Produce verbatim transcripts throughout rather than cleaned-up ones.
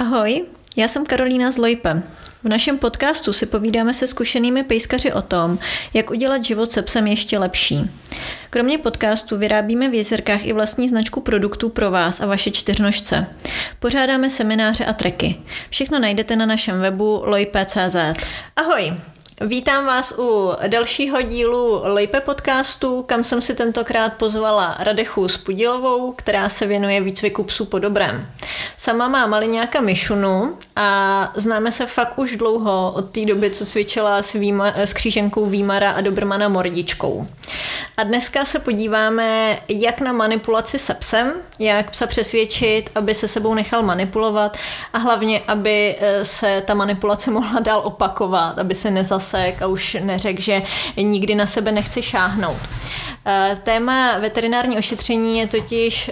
Ahoj, já jsem Karolina z Lojpe. V našem podcastu si povídáme se zkušenými pejskaři o tom, jak udělat život se psem ještě lepší. Kromě podcastu vyrábíme v jezerkách i vlastní značku produktů pro vás a vaše čtyřnožce. Pořádáme semináře a treky. Všechno najdete na našem webu lojpe tečka cé zet. Ahoj! Vítám vás u dalšího dílu Lojpe podcastu, kam jsem si tentokrát pozvala Radechu Spudilovou, která se věnuje výcviku psů po dobrém. Sama má maliňáka Mišunu a známe se fakt už dlouho od té doby, co cvičila s, výma- s kříženkou Výmara a Dobrmana Mordičkou. A dneska se podíváme jak na manipulaci se psem, jak psa přesvědčit, aby se sebou nechal manipulovat a hlavně, aby se ta manipulace mohla dál opakovat, aby se nezas a už neřekl, že nikdy na sebe nechci šáhnout. Téma veterinární ošetření je totiž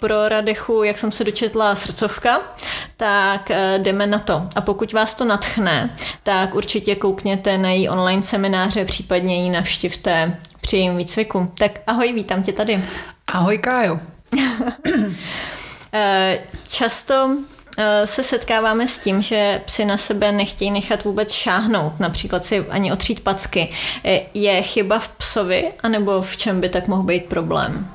pro Radechu, jak jsem se dočetla, srdcovka, tak jdeme na to. A pokud vás to nadchne, tak určitě koukněte na její online semináře, případně ji navštivte při jejím výcviku. Tak ahoj, vítám tě tady. Ahoj, Kájo. Často se setkáváme s tím, že psi na sebe nechtějí nechat vůbec šáhnout, například si ani otřít packy. Je chyba v psovi, anebo v čem by tak mohl být problém?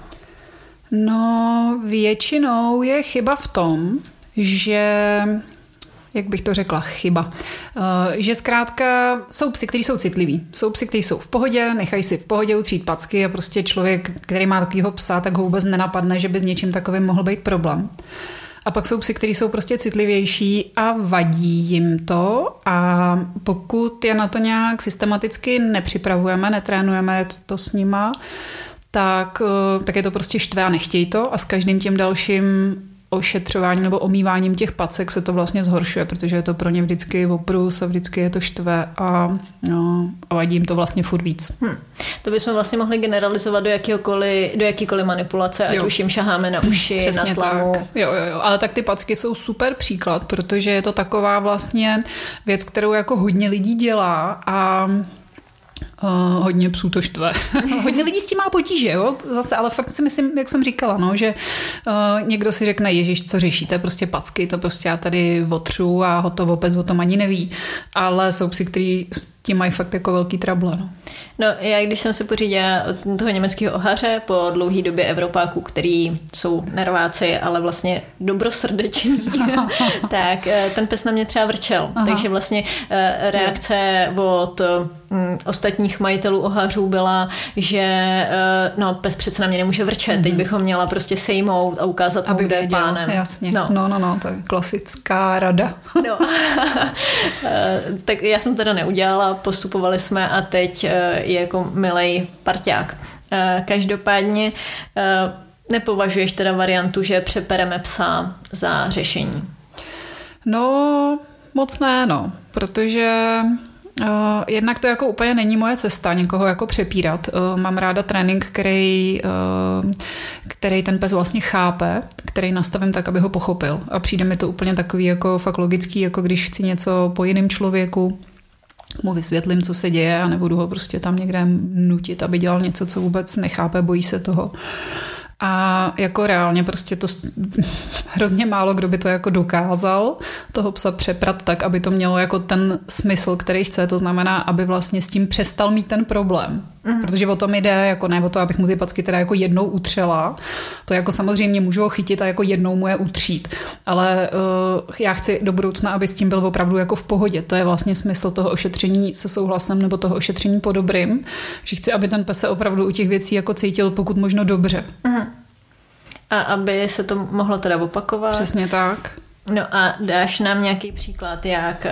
No, většinou je chyba v tom, že, jak bych to řekla, chyba, že zkrátka jsou psy, kteří jsou citliví. Jsou psy, kteří jsou v pohodě, nechají si v pohodě utřít packy a prostě člověk, který má takovýho psa, tak ho vůbec nenapadne, že by s něčím takovým mohl být problém. A pak jsou psy, kteří jsou prostě citlivější a vadí jim to, a pokud je na to nějak systematicky nepřipravujeme, netrénujeme to s nima, tak, tak je to prostě štve a nechtějí to a s každým tím dalším ošetřováním nebo omýváním těch pacek se to vlastně zhoršuje, protože je to pro ně vždycky oprus a vždycky je to štve a, no, a vadí jim to vlastně furt víc. Hm. To bychom vlastně mohli generalizovat do jakýkoliv, do jakýkoliv manipulace, ať jo. Už jim šaháme na uši, přesně na tlamu. Tak. Jo, jo, jo. Ale tak ty packy jsou super příklad, protože je to taková vlastně věc, kterou jako hodně lidí dělá a Uh, hodně psů to štve. Hodně lidí s tím má potíže, jo? Zase, ale fakt si myslím, jak jsem říkala, no, že uh, někdo si řekne, ježiš, co řešíte, prostě packy, to prostě já tady otřu a hotovo, pes o tom ani neví. Ale jsou psi, kteří s tím mají fakt jako velký trable, no. No, já když jsem si pořídila od toho německého ohaře po dlouhý době Evropáků, který jsou nerváci, ale vlastně dobrosrdeční, tak ten pes na mě třeba vrčel. Aha. Takže vlastně reakce od ostatních majitelů ohařů byla, že no, pes přece na mě nemůže vrčet, mm-hmm. Teď bych ho měla prostě sejmout a ukázat, aby kde je pánem. Jasně. No. no, no, no, to je klasická rada. No. Tak já jsem teda neudělala, postupovali jsme a teď je jako milej parťák. Každopádně nepovažuješ teda variantu, že přepereme psa za řešení? No, moc ne, no. Protože uh, jednak to jako úplně není moje cesta někoho jako přepírat. Uh, mám ráda trénink, který, uh, který ten pes vlastně chápe, který nastavím tak, aby ho pochopil. A přijde mi to úplně takový jako fakt logický, jako když chci něco po jiném člověku, mu vysvětlím, co se děje a nebudu ho prostě tam někde nutit, aby dělal něco, co vůbec nechápe, bojí se toho. A jako reálně prostě to hrozně málo kdo by to jako dokázal toho psa přeprat tak, aby to mělo jako ten smysl, který chce, to znamená, aby vlastně s tím přestal mít ten problém. Mm. Protože o tom jde, jako ne o to, abych mu ty packy teda jako jednou utřela, to jako samozřejmě můžu ho chytit a jako jednou mu je utřít, ale uh, já chci do budoucna, aby s tím byl opravdu jako v pohodě, to je vlastně smysl toho ošetření se souhlasem nebo toho ošetření po dobrým, že chci, aby ten pes se opravdu u těch věcí jako cítil pokud možno dobře. Mm. A aby se to mohlo teda opakovat. Přesně tak. No a dáš nám nějaký příklad, jak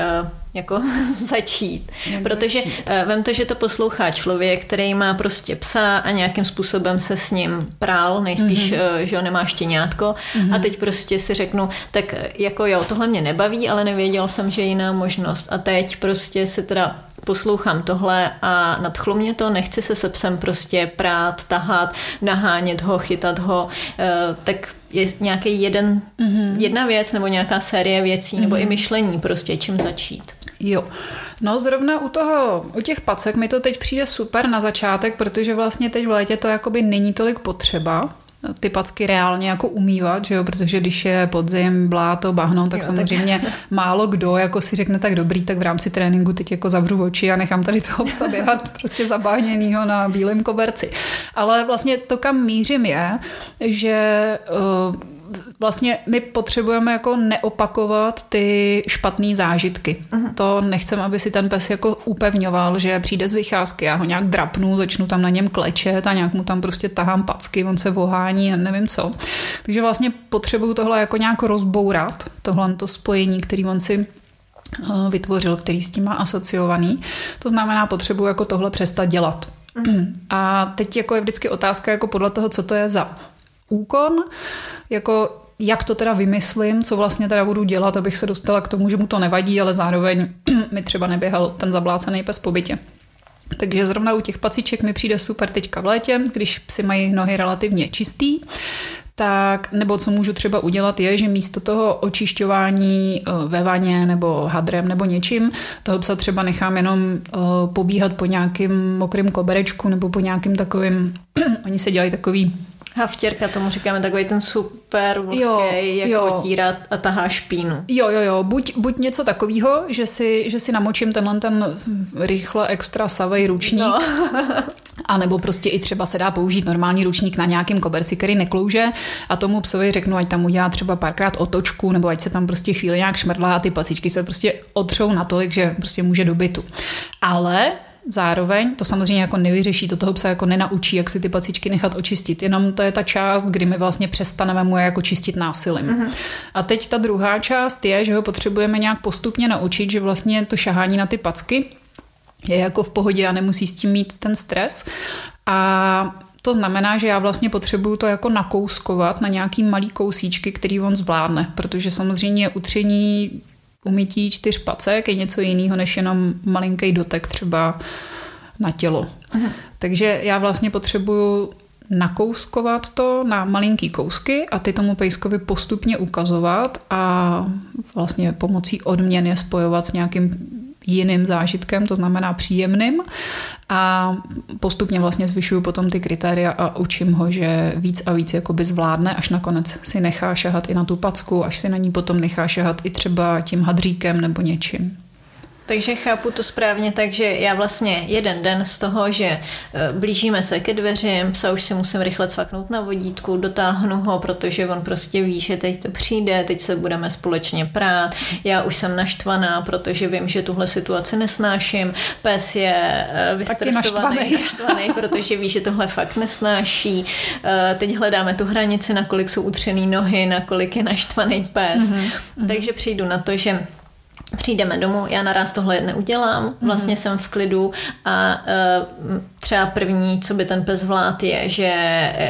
jako začít. Jak Protože začít. Vem to, že to poslouchá člověk, který má prostě psa a nějakým způsobem se s ním prál, nejspíš, mm-hmm. že ho nemá štěňátko. Mm-hmm. A teď prostě si řeknu, tak jako jo, tohle mě nebaví, ale nevěděl jsem, že je jiná možnost. A teď prostě si teda poslouchám tohle a nadchlo mě to, nechci se se psem prostě prát, tahat, nahánět ho, chytat ho, tak je nějaký jeden, mm-hmm. jedna věc nebo nějaká série věcí, mm-hmm. nebo i myšlení prostě, čím začít. Jo, no zrovna u toho, u těch pacek mi to teď přijde super na začátek, protože vlastně teď v létě to jakoby není tolik potřeba, ty packy reálně jako umývat, že jo, protože když je podzim, bláto, bahno, tak jo, samozřejmě tak... málo kdo jako si řekne tak dobrý, tak v rámci tréninku teď jako zavřu oči a nechám tady toho psa běhat prostě zabáhněnýho na bílém koberci. Ale vlastně to, kam mířím, je, že uh, vlastně my potřebujeme jako neopakovat ty špatné zážitky. Uh-huh. To nechcem, aby si ten pes jako upevňoval, že přijde z vycházky, já ho nějak drapnu, začnu tam na něm klečet a nějak mu tam prostě tahám packy, on se vohání a nevím co. Takže vlastně potřebuju tohle jako nějak rozbourat, tohle to spojení, který on si vytvořil, který s tím má asociovaný. To znamená, potřebuju jako tohle přestat dělat. Uh-huh. A teď jako je vždycky otázka jako podle toho, co to je za úkon, jako jak to teda vymyslím, co vlastně teda budu dělat, abych se dostala k tomu, že mu to nevadí, ale zároveň mi třeba neběhal ten zablácený pes po bytě. Takže zrovna u těch paciček mi přijde super teďka v létě, když psi mají nohy relativně čistý, tak nebo co můžu třeba udělat je, že místo toho očišťování ve vaně nebo hadrem nebo něčím, toho psa třeba nechám jenom pobíhat po nějakým mokrým koberečku nebo po nějakým takovým, oni se dělají takový havtěrka, tomu říkáme, takový ten super vlhkej, jako jo. Otírat a tahá špínu. Jo, jo, jo, buď, buď něco takového, že si, že si namočím tenhle ten rychle extra savej ručník, no. A nebo prostě i třeba se dá použít normální ručník na nějakém koberci, který neklouže, a tomu psovi řeknu, ať tam udělá třeba párkrát otočku, nebo ať se tam prostě chvíli nějak šmrdlá a ty pacičky se prostě otřou natolik, že prostě může do bytu. Ale... zároveň to samozřejmě jako nevyřeší, to toho psa jako nenaučí, jak si ty pacičky nechat očistit. Jenom to je ta část, kdy my vlastně přestaneme mu je jako čistit násilím. Uh-huh. A teď ta druhá část je, že ho potřebujeme nějak postupně naučit, že vlastně to šahání na ty packy je jako v pohodě a nemusí s tím mít ten stres. A to znamená, že já vlastně potřebuju to jako nakouskovat na nějaký malý kousíčky, který on zvládne, protože samozřejmě utření... umytí čtyř pacek je něco jiného, než jenom malinký dotek třeba na tělo. Aha. Takže já vlastně potřebuju nakouskovat to na malinký kousky a ty tomu pejskovi postupně ukazovat a vlastně pomocí odměn je spojovat s nějakým jiným zážitkem, to znamená příjemným, a postupně vlastně zvyšuju potom ty kritéria a učím ho, že víc a víc jakoby zvládne, až nakonec si nechá šahat i na tu packu, až si na ní potom nechá šahat i třeba tím hadříkem nebo něčím. Takže chápu to správně, takže já vlastně jeden den z toho, že blížíme se ke dveřím, psa už si musím rychle cvaknout na vodítku, dotáhnu ho, protože on prostě ví, že teď to přijde, teď se budeme společně prát, já už jsem naštvaná, protože vím, že tuhle situaci nesnáším, pes je vystresovaný, naštvaný, protože ví, že tohle fakt nesnáší, teď hledáme tu hranici, nakolik jsou utřený nohy, nakolik je naštvaný pes, mm-hmm. takže přijdu na to, že přijdeme domů, já naraz tohle neudělám, vlastně mm-hmm. jsem v klidu a uh, třeba první, co by ten pes vlád je, že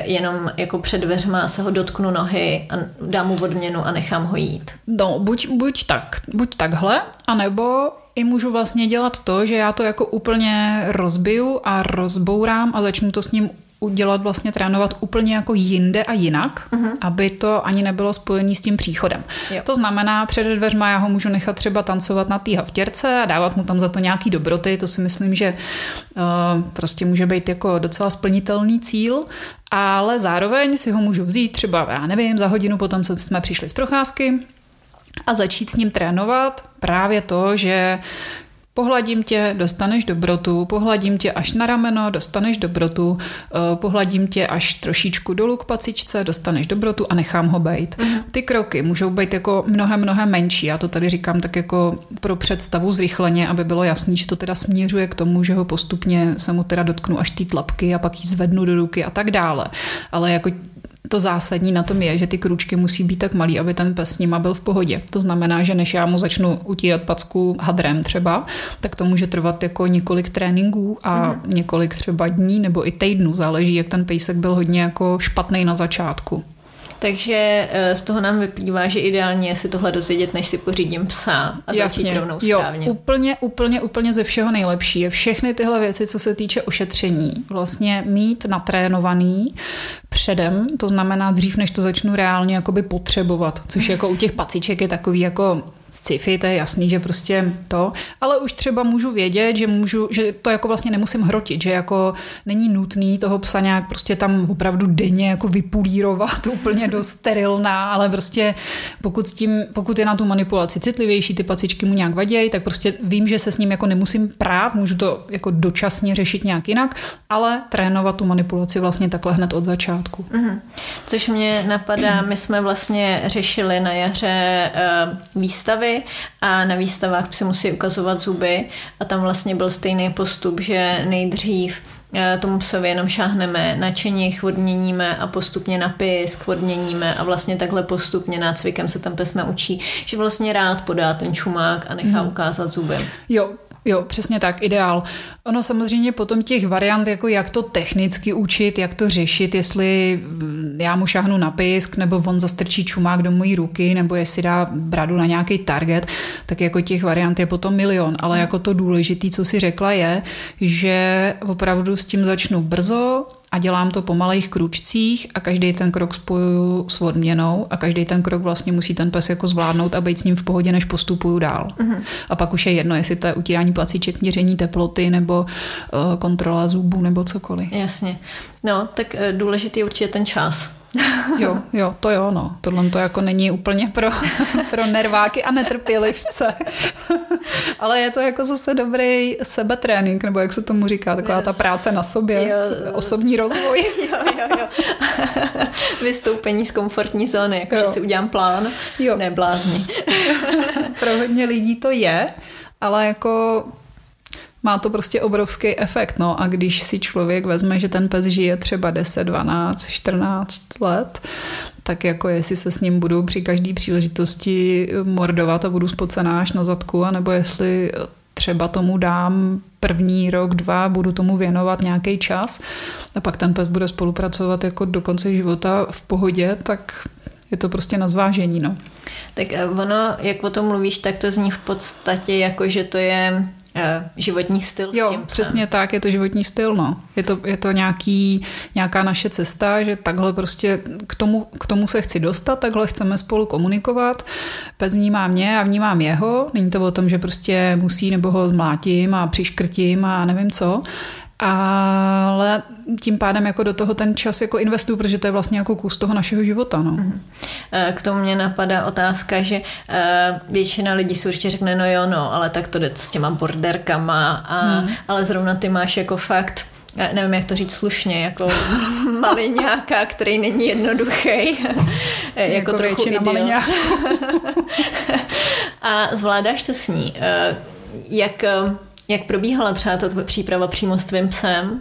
jenom jako před dveřma se ho dotknu nohy a dám mu odměnu a nechám ho jít. No, buď, buď tak, buď takhle, anebo i můžu vlastně dělat to, že já to jako úplně rozbiju a rozbourám a začnu to s ním udělat vlastně, trénovat úplně jako jinde a jinak, uh-huh. aby to ani nebylo spojené s tím příchodem. Jo. To znamená, před dveřma já ho můžu nechat třeba tancovat na té havtěrce a dávat mu tam za to nějaký dobroty, to si myslím, že uh, prostě může být jako docela splnitelný cíl, ale zároveň si ho můžu vzít třeba, já nevím, za hodinu potom, co jsme přišli z procházky a začít s ním trénovat právě to, že pohladím tě, dostaneš dobrotu, pohladím tě až na rameno, dostaneš dobrotu, pohladím tě až trošičku dolů k pacičce, dostaneš dobrotu a nechám ho bejt. Uh-huh. Ty kroky můžou být jako mnohem, mnohem menší. Já to tady říkám tak jako pro představu zrychleně, aby bylo jasný, že to teda směřuje k tomu, že ho postupně se mu teda dotknu až té tlapky a pak ji zvednu do ruky a tak dále. Ale jako to zásadní na tom je, že ty kručky musí být tak malý, aby ten pes s nima byl v pohodě. To znamená, že než já mu začnu utírat packu hadrem třeba, tak to může trvat jako několik tréninků a mm. několik třeba dní nebo i týdnů, záleží, jak ten pejsek byl hodně jako špatnej na začátku. Takže z toho nám vyplývá, že ideálně je si tohle dozvědět, než si pořídím psa a začít rovnou správně. Jo, úplně, úplně, úplně ze všeho nejlepší je všechny tyhle věci, co se týče ošetření. Vlastně mít natrénovaný předem, to znamená dřív, než to začnu reálně jakoby potřebovat, což jako u těch paciček je takový jako... sci-fi, to je jasný, že prostě to, ale už třeba můžu vědět, že můžu, že to jako vlastně nemusím hrotit, že jako není nutný toho psa nějak prostě tam opravdu denně jako vypulírovat úplně do sterilná, ale prostě pokud s tím, pokud je na tu manipulaci citlivější, ty pacičky mu nějak vadějí, tak prostě vím, že se s ním jako nemusím prát, můžu to jako dočasně řešit nějak jinak, ale trénovat tu manipulaci vlastně takhle hned od začátku. Mm-hmm. Což mě napadá, my jsme vlastně řešili na jaře uh, výstavy a na výstavách psi musí ukazovat zuby a tam vlastně byl stejný postup, že nejdřív tomu psovi jenom šáhneme na čenich, odměníme a postupně na pisk odměníme a vlastně takhle postupně nácvikem se ten pes naučí, že vlastně rád podá ten čumák a nechá ukázat zuby. Jo, jo, přesně tak, ideál. Ono samozřejmě potom těch variant, jako jak to technicky učit, jak to řešit, jestli já mu šáhnu na pisk, nebo on zastrčí čumák do mojí ruky, nebo jestli dá bradu na nějaký target, tak jako těch variant je potom milion. Ale jako to důležité, co si řekla, je, že opravdu s tím začnu brzo a dělám to po malých kručcích a každý ten krok spojuju s odměnou a každý ten krok vlastně musí ten pes jako zvládnout a být s ním v pohodě, než postupuju dál. Uh-huh. A pak už je jedno, jestli to je utírání placíček, měření teploty nebo uh, kontrola zubů nebo cokoliv. Jasně. No, tak uh, důležitý je určitě ten čas. Jo, jo, to jo, no. Tohle to jako není úplně pro, pro nerváky a netrpělivce. Ale je to jako zase dobrý sebetrénink, nebo jak se tomu říká, taková ta práce na sobě, jo, osobní rozvoj. Jo, jo, jo. Vystoupení z komfortní zóny, jakože si udělám plán. Jo. Ne, blázni. Pro hodně lidí to je, ale jako... Má to prostě obrovský efekt, no a když si člověk vezme, že ten pes žije třeba deset, dvanáct, čtrnáct let, tak jako jestli se s ním budu při každé příležitosti mordovat a budu spocená až na zadku, anebo jestli třeba tomu dám první rok, dva, budu tomu věnovat nějaký čas a pak ten pes bude spolupracovat jako do konce života v pohodě, tak... Je to prostě na zvážení, no. Tak ono, jak o tom mluvíš, tak to zní v podstatě jako, že to je e, životní styl jo, s tím psem. Přesně tak, je to životní styl, no. Je to, je to nějaký, nějaká naše cesta, že takhle prostě k tomu, k tomu se chci dostat, takhle chceme spolu komunikovat. Pes vnímá mě a vnímám jeho. Není to o tom, že prostě musí nebo ho zmlátím a přiškrtím a nevím co. Ale tím pádem jako do toho ten čas jako investuju, protože to je vlastně jako kus toho našeho života. No. K tomu mě napadá otázka, že většina lidí si určitě řekne, no jo, no, ale tak to jde s těma borderkama, a, hmm. ale zrovna ty máš jako fakt, nevím, jak to říct slušně, jako maliňáka, který není jednoduchý. jako, jako trochu idiot. A zvládáš to s ní. Jak... Jak probíhala třeba ta příprava přímo s tvým psem?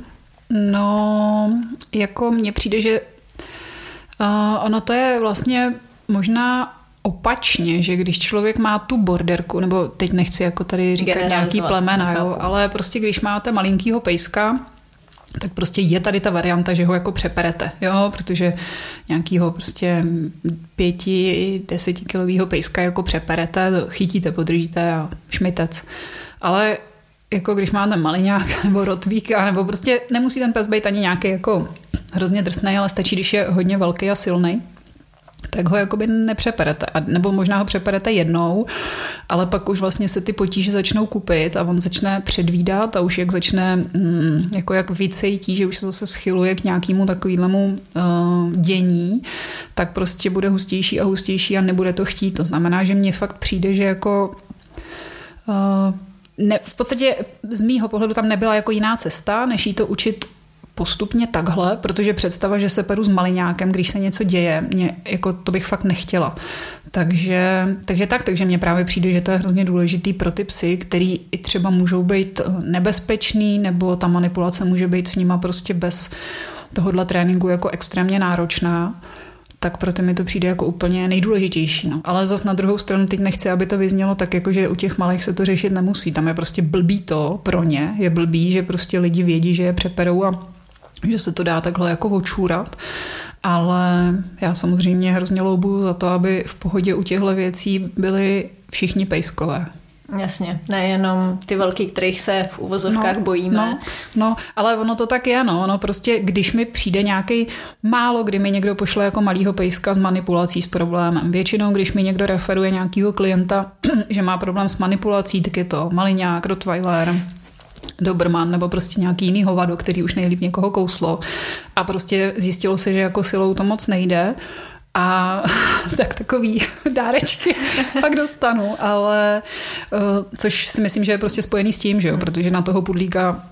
No, jako mně přijde, že uh, ono to je vlastně možná opačně, že když člověk má tu borderku, nebo teď nechci jako tady říkat nějaký plemena, jo, ale prostě když máte malinkýho pejska, tak prostě je tady ta varianta, že ho jako přeperete, jo, protože nějakýho prostě pěti, desetikilovýho pejska jako přeperete, chytíte, podržíte a šmitec. Ale jako když máte maliňáka nebo rotvíka, nebo prostě nemusí ten pes být ani nějaký jako hrozně drsnej, ale stačí, když je hodně velký a silný, tak ho jakoby nepřeperete. A nebo možná ho přeperete jednou, ale pak už vlastně se ty potíže začnou kupit a on začne předvídat a už jak začne, mm, jako jak vycejtí, že už se zase schyluje k nějakému takovému uh, dění, tak prostě bude hustější a hustější a nebude to chtít. To znamená, že mně fakt přijde, že jako... Uh, Ne, v podstatě z mýho pohledu tam nebyla jako jiná cesta, než jí to učit postupně takhle, protože představa, že se peru s maliňákem, když se něco děje, mě, jako to bych fakt nechtěla. Takže, takže tak, takže mně právě přijde, že to je hrozně důležitý pro ty psy, který i třeba můžou být nebezpečný, nebo ta manipulace může být s nima prostě bez tohohle tréninku jako extrémně náročná. Tak proto mi to přijde jako úplně nejdůležitější. No. Ale zas na druhou stranu teď nechci, aby to vyznělo tak, jako že u těch malých se to řešit nemusí. Tam je prostě blbý to pro ně. Je blbý, že prostě lidi vědí, že je přeperou a že se to dá takhle jako očůrat. Ale já samozřejmě hrozně loubuju za to, aby v pohodě u těchto věcí byli všichni pejskové. Jasně, nejenom ty velký, kterých se v uvozovkách no, bojíme. No, no, ale ono to tak je, no, no, prostě když mi přijde nějaký, málo kdy mi někdo pošle jako malýho pejska s manipulací s problémem. Většinou, když mi někdo referuje nějakýho klienta, že má problém s manipulací, tak je to maliňák, rottweiler, Dobrman nebo prostě nějaký jiný hovado, který už nejlíp někoho kouslo. A prostě zjistilo se, že jako silou to moc nejde. A tak takový dárečky pak dostanu, ale což si myslím, že je prostě spojený s tím, že jo, protože na toho pudlíka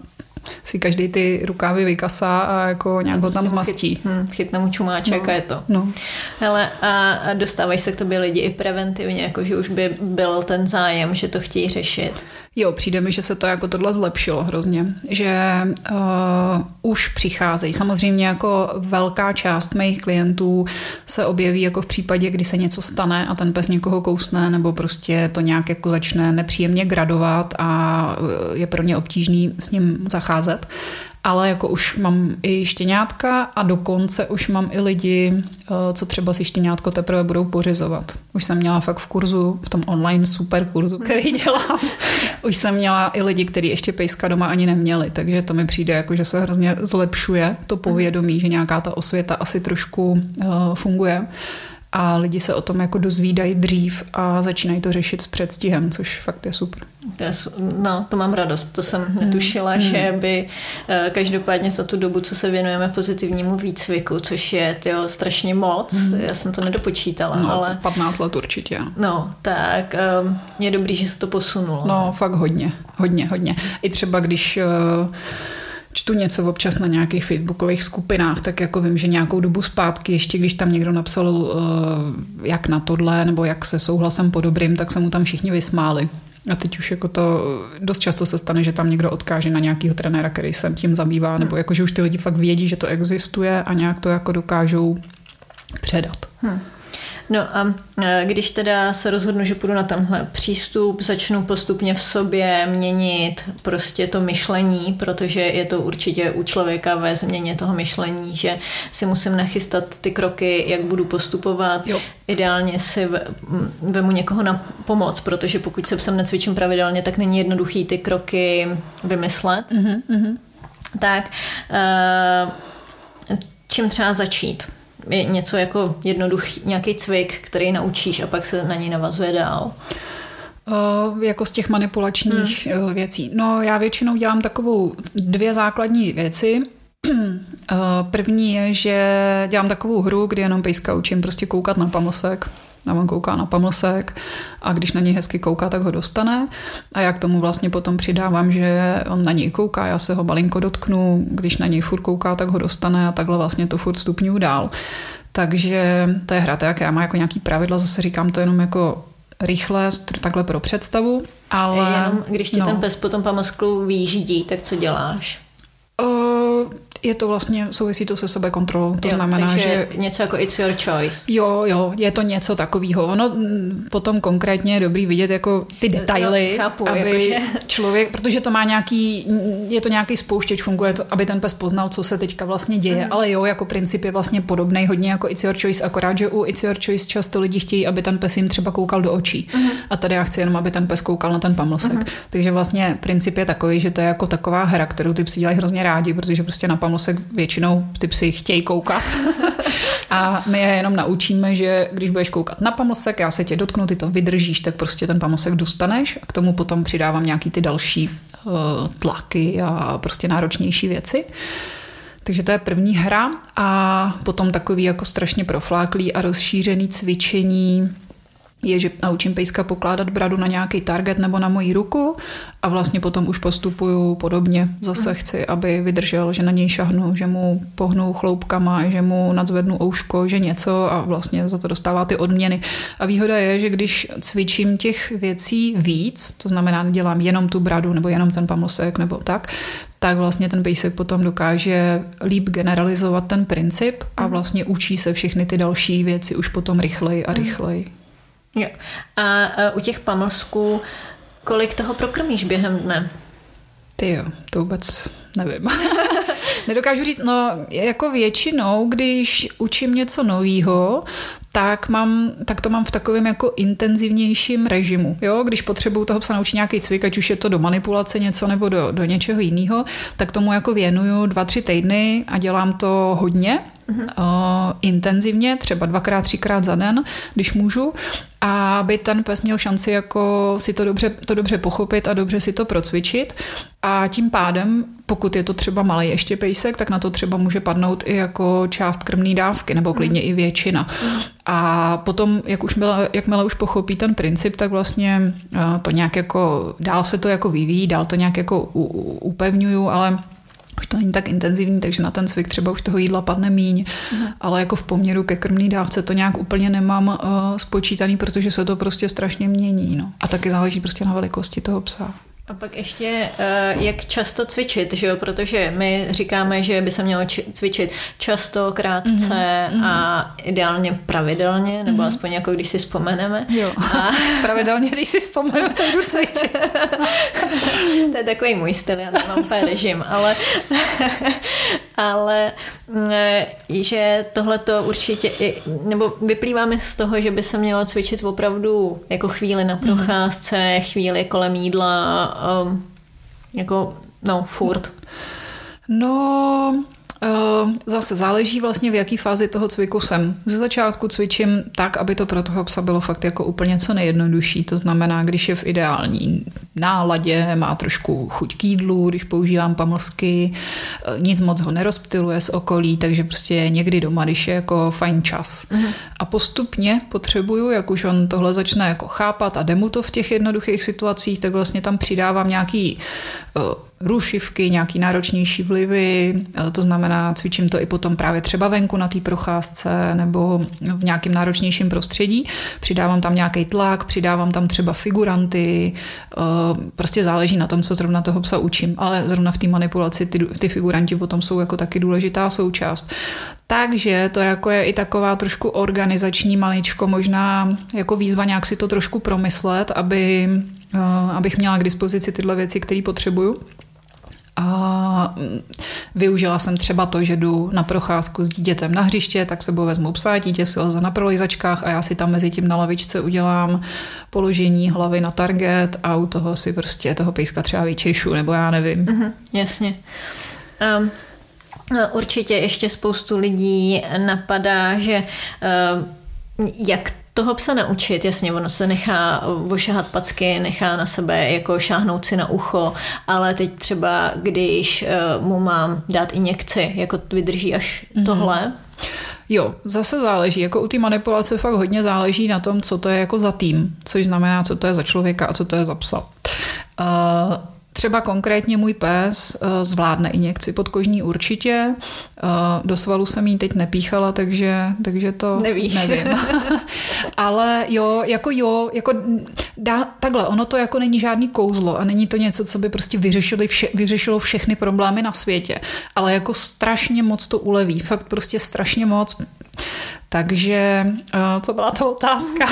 si každý ty rukávy vykasá a jako nějak ho tam zmastí. Chytne mu čumáček no, a je to. No. Hele, a dostávají se k tobě lidi i preventivně, jako že už by byl ten zájem, že to chtějí řešit. Jo, přijde mi, že se to jako tohle zlepšilo hrozně, že uh, už přicházejí. Samozřejmě jako velká část mých klientů se objeví jako v případě, kdy se něco stane a ten pes někoho kousne nebo prostě to nějak jako začne nepříjemně gradovat a je pro ně obtížný s ním zacházet. Ale jako už mám i štěňátka a dokonce už mám i lidi, co třeba si štěňátko teprve budou pořizovat. Už jsem měla fakt v kurzu, v tom online super kurzu, který dělám, už jsem měla i lidi, kteří ještě pejska doma ani neměli, takže to mi přijde, jako, že se hrozně zlepšuje to povědomí, že nějaká ta osvěta asi trošku uh, funguje. A lidi se o tom jako dozvídají dřív a začínají to řešit s předstihem, což fakt je super. To je, no, to mám radost, to jsem netušila, hmm. že by každopádně za tu dobu, co se věnujeme pozitivnímu výcviku, což je tyjo, strašně moc, hmm. já jsem to nedopočítala. No, ale patnáct let určitě. No, tak je dobrý, že se to posunulo. No, fakt hodně, hodně, hodně. I třeba když čtu něco občas na nějakých facebookových skupinách, tak jako vím, že nějakou dobu zpátky, ještě když tam někdo napsal jak na tohle, nebo jak se souhlasem po dobrým, tak se mu tam všichni vysmáli. A teď už jako to dost často se stane, že tam někdo odkáže na nějakého trenéra, který se tím zabývá, nebo jako, že už ty lidi fakt vědí, že to existuje a nějak to jako dokážou předat. Hmm. No a když teda se rozhodnu, že půjdu na tenhle přístup, začnu postupně v sobě měnit prostě to myšlení, protože je to určitě u člověka ve změně toho myšlení, že si musím nachystat ty kroky, jak budu postupovat. Jo. Ideálně si vemu někoho na pomoc, protože pokud se psem necvičím pravidelně, tak není jednoduchý ty kroky vymyslet. Mm-hmm, mm-hmm. Tak čím třeba začít? Je něco jako jednoduchý, nějaký cvik, který naučíš a pak se na něj navazuje dál? Uh, jako z těch manipulačních hmm. věcí. No já většinou dělám takovou dvě základní věci. První je, že dělám takovou hru, kdy jenom pejska učím prostě koukat na pamlsek. A on kouká na pamlsek a když na něj hezky kouká, tak ho dostane. A já k tomu vlastně potom přidávám, že on na něj kouká, já se ho malinko dotknu, když na něj furt kouká, tak ho dostane a takhle vlastně to furt stupňuju dál. Takže to je hra, která má jako nějaký pravidla, zase říkám to jenom jako rychle, takhle pro představu. Ale jenom když ti no. ten pes potom pamlsklu výjíždí, tak co děláš? Uh, je to vlastně, souvisí to se sebekontrolou, to jo, znamená, takže že něco jako it's your choice. Jo, jo, je to něco takového. Ono potom konkrétně je dobrý vidět jako ty detaily, no, chápu, aby jakože člověk, protože to má nějaký, je to nějaký spouštěč, funguje to, aby ten pes poznal, co se teďka vlastně děje, mm. ale jo, jako princip je vlastně podobnej hodně jako it's your choice, akorát, že u it's your choice často lidi chtějí, aby ten pes jim třeba koukal do očí. Mm. A tady já chci jenom, aby ten pes koukal na ten pamlsek. Mm. Takže vlastně princip je takový, že to je jako taková hra, kterou ty psi dělají hrozně rádi, protože prostě na pamlsek většinou ty psi chtějí koukat a my je jenom naučíme, že když budeš koukat na pamlsek, já se tě dotknu, ty to vydržíš, tak prostě ten pamlsek dostaneš a k tomu potom přidávám nějaký ty další uh, tlaky a prostě náročnější věci. Takže to je první hra a potom takový jako strašně profláklý a rozšířený cvičení je, že naučím pejska pokládat bradu na nějaký target nebo na moji ruku a vlastně potom už postupuju podobně. Zase chci, aby vydržel, že na něj šahnu, že mu pohnu chloupkama, že mu nadzvednu ouško, že něco a vlastně za to dostává ty odměny. A výhoda je, že když cvičím těch věcí víc, to znamená dělám jenom tu bradu nebo jenom ten pamlsek nebo tak, tak vlastně ten pejsek potom dokáže líp generalizovat ten princip a vlastně učí se všechny ty další věci už potom rychleji a rychleji. Jo. A u těch pamlsků, kolik toho prokrmíš během dne? Ty jo, to vůbec nevím. Nedokážu říct, no jako většinou, když učím něco novýho, tak, mám, tak to mám v takovém jako intenzivnějším režimu. Jo? Když potřebuju toho psa naučit nějaký cvik, ať už je to do manipulace něco nebo do, do něčeho jiného, tak tomu jako věnuju dva, tři týdny a dělám to hodně, mm-hmm. uh, intenzivně, třeba dvakrát, třikrát za den, když můžu, aby ten pes měl šanci jako si to dobře, to dobře pochopit a dobře si to procvičit. A tím pádem, pokud je to třeba malý ještě pejsek, tak na to třeba může padnout i jako část krmné dávky, nebo klidně i většina. A potom, jak už byla, jakmile už pochopí ten princip, tak vlastně to nějak jako, dál se to jako vyvíjí, dál to nějak jako upevňuju, ale už to není tak intenzivní, takže na ten cvik třeba už toho jídla padne míň, mm. ale jako v poměru ke krmný dávce to nějak úplně nemám uh, spočítaný, protože se to prostě strašně mění. No. A taky záleží prostě na velikosti toho psa. A pak ještě, jak často cvičit, že jo? Protože my říkáme, že by se mělo cvičit často, krátce mm-hmm. a ideálně pravidelně, nebo mm-hmm. aspoň jako když si vzpomeneme. Jo. A pravidelně, když si vzpomenu, to jdu cvičit. To je takový můj styl, já nemám úplně režim, ale, ale že tohle to určitě, nebo vyplýváme z toho, že by se mělo cvičit opravdu jako chvíli na procházce, mm-hmm. chvíli kolem jídla, Um, jako, no, furt. No, uh, zase záleží vlastně, v jaký fázi toho cviku jsem. Ze začátku cvičím tak, aby to pro toho psa bylo fakt jako úplně co nejjednodušší. To znamená, když je v ideální náladě, má trošku chuť k jídlu, když používám pamlsky, nic moc ho nerozptiluje z okolí, takže prostě je někdy doma, když je jako fajn čas. Mm-hmm. A postupně potřebuju, jak už on tohle začne jako chápat a jde mu to v těch jednoduchých situacích, tak vlastně tam přidávám nějaký uh, rušivky, nějaký náročnější vlivy, to znamená, cvičím to i potom právě třeba venku na té procházce nebo v nějakém náročnějším prostředí. Přidávám tam nějaký tlak, přidávám tam třeba figuranty, prostě záleží na tom, co zrovna toho psa učím, ale zrovna v té manipulaci ty, ty figuranti potom jsou jako taky důležitá součást. Takže to jako je i taková trošku organizační maličko, možná jako výzva nějak si to trošku promyslet, aby, abych měla k dispozici tyhle věci, které potřebuju. A využila jsem třeba to, že jdu na procházku s dítětem na hřiště, tak sebou vezmu psa, dítě si leze na prolejzačkách a já si tam mezi tím na lavičce udělám položení hlavy na target a u toho si prostě toho pejska třeba vyčešu, nebo já nevím. Mm-hmm, jasně. Um, no, určitě ještě spoustu lidí napadá, že um, jak toho psa naučit, jasně, ono se nechá ošahat packy, nechá na sebe jako šáhnout si na ucho, ale teď třeba, když mu mám dát injekci, jako vydrží až mm-hmm. tohle? Jo, zase záleží, jako u té manipulace fakt hodně záleží na tom, co to je jako za tým, což znamená, co to je za člověka a co to je za psa. Uh, Třeba konkrétně můj pes zvládne injekci podkožní určitě. Do svalu jsem jí teď nepíchala, takže, takže to Nevíš. nevím. Ale jo, jako jo, jako dá, takhle, ono to jako není žádný kouzlo a není to něco, co by prostě vyřešili vše, vyřešilo všechny problémy na světě. Ale jako strašně moc to uleví. Fakt prostě strašně moc. Takže, uh, co byla ta otázka?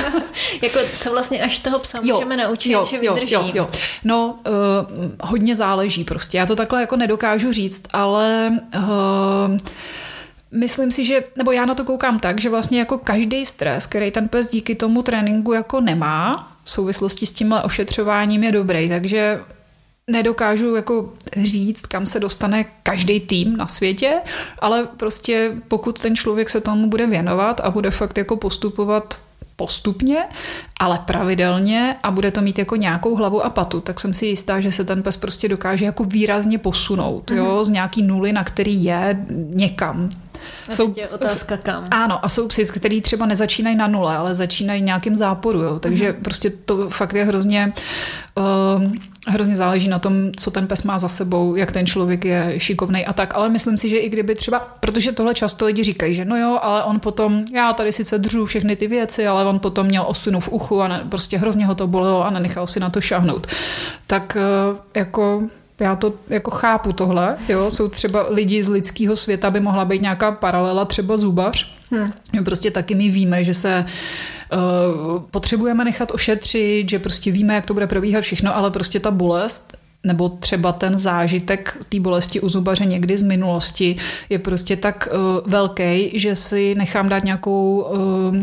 Jako co vlastně až toho psa jo, můžeme naučit, jo, že vydrží? Jo, jo. No, uh, hodně záleží prostě. Já to takhle jako nedokážu říct, ale uh, myslím si, že, nebo já na to koukám tak, že vlastně jako každý stres, který ten pes díky tomu tréninku jako nemá, v souvislosti s tímhle ošetřováním je dobrý, takže nedokážu jako říct, kam se dostane každý tým na světě, ale prostě pokud ten člověk se tomu bude věnovat a bude fakt jako postupovat postupně, ale pravidelně a bude to mít jako nějakou hlavu a patu, tak jsem si jistá, že se ten pes prostě dokáže jako výrazně posunout, jo, z nějaký nuly, na který je, někam. Jsou, je otázka kam. Ano, a jsou psy, který třeba nezačínají na nule, ale začínají nějakým záporu, jo, takže mm-hmm. prostě to fakt je hrozně uh, hrozně záleží na tom, co ten pes má za sebou, jak ten člověk je šikovnej a tak, ale myslím si, že i kdyby třeba, protože tohle často lidi říkají, že no jo, ale on potom, já tady sice držu všechny ty věci, ale on potom měl osunu v uchu a ne, prostě hrozně ho to bolelo a nenechal si na to šahnout. Tak uh, jako já to jako chápu tohle, jo, jsou třeba lidi z lidského světa, by mohla být nějaká paralela, třeba zubař. Hmm. Prostě taky my víme, že se uh, potřebujeme nechat ošetřit, že prostě víme, jak to bude probíhat všechno, ale prostě ta bolest nebo třeba ten zážitek té bolesti u zubaře někdy z minulosti je prostě tak uh, velký, že si nechám dát nějakou, uh,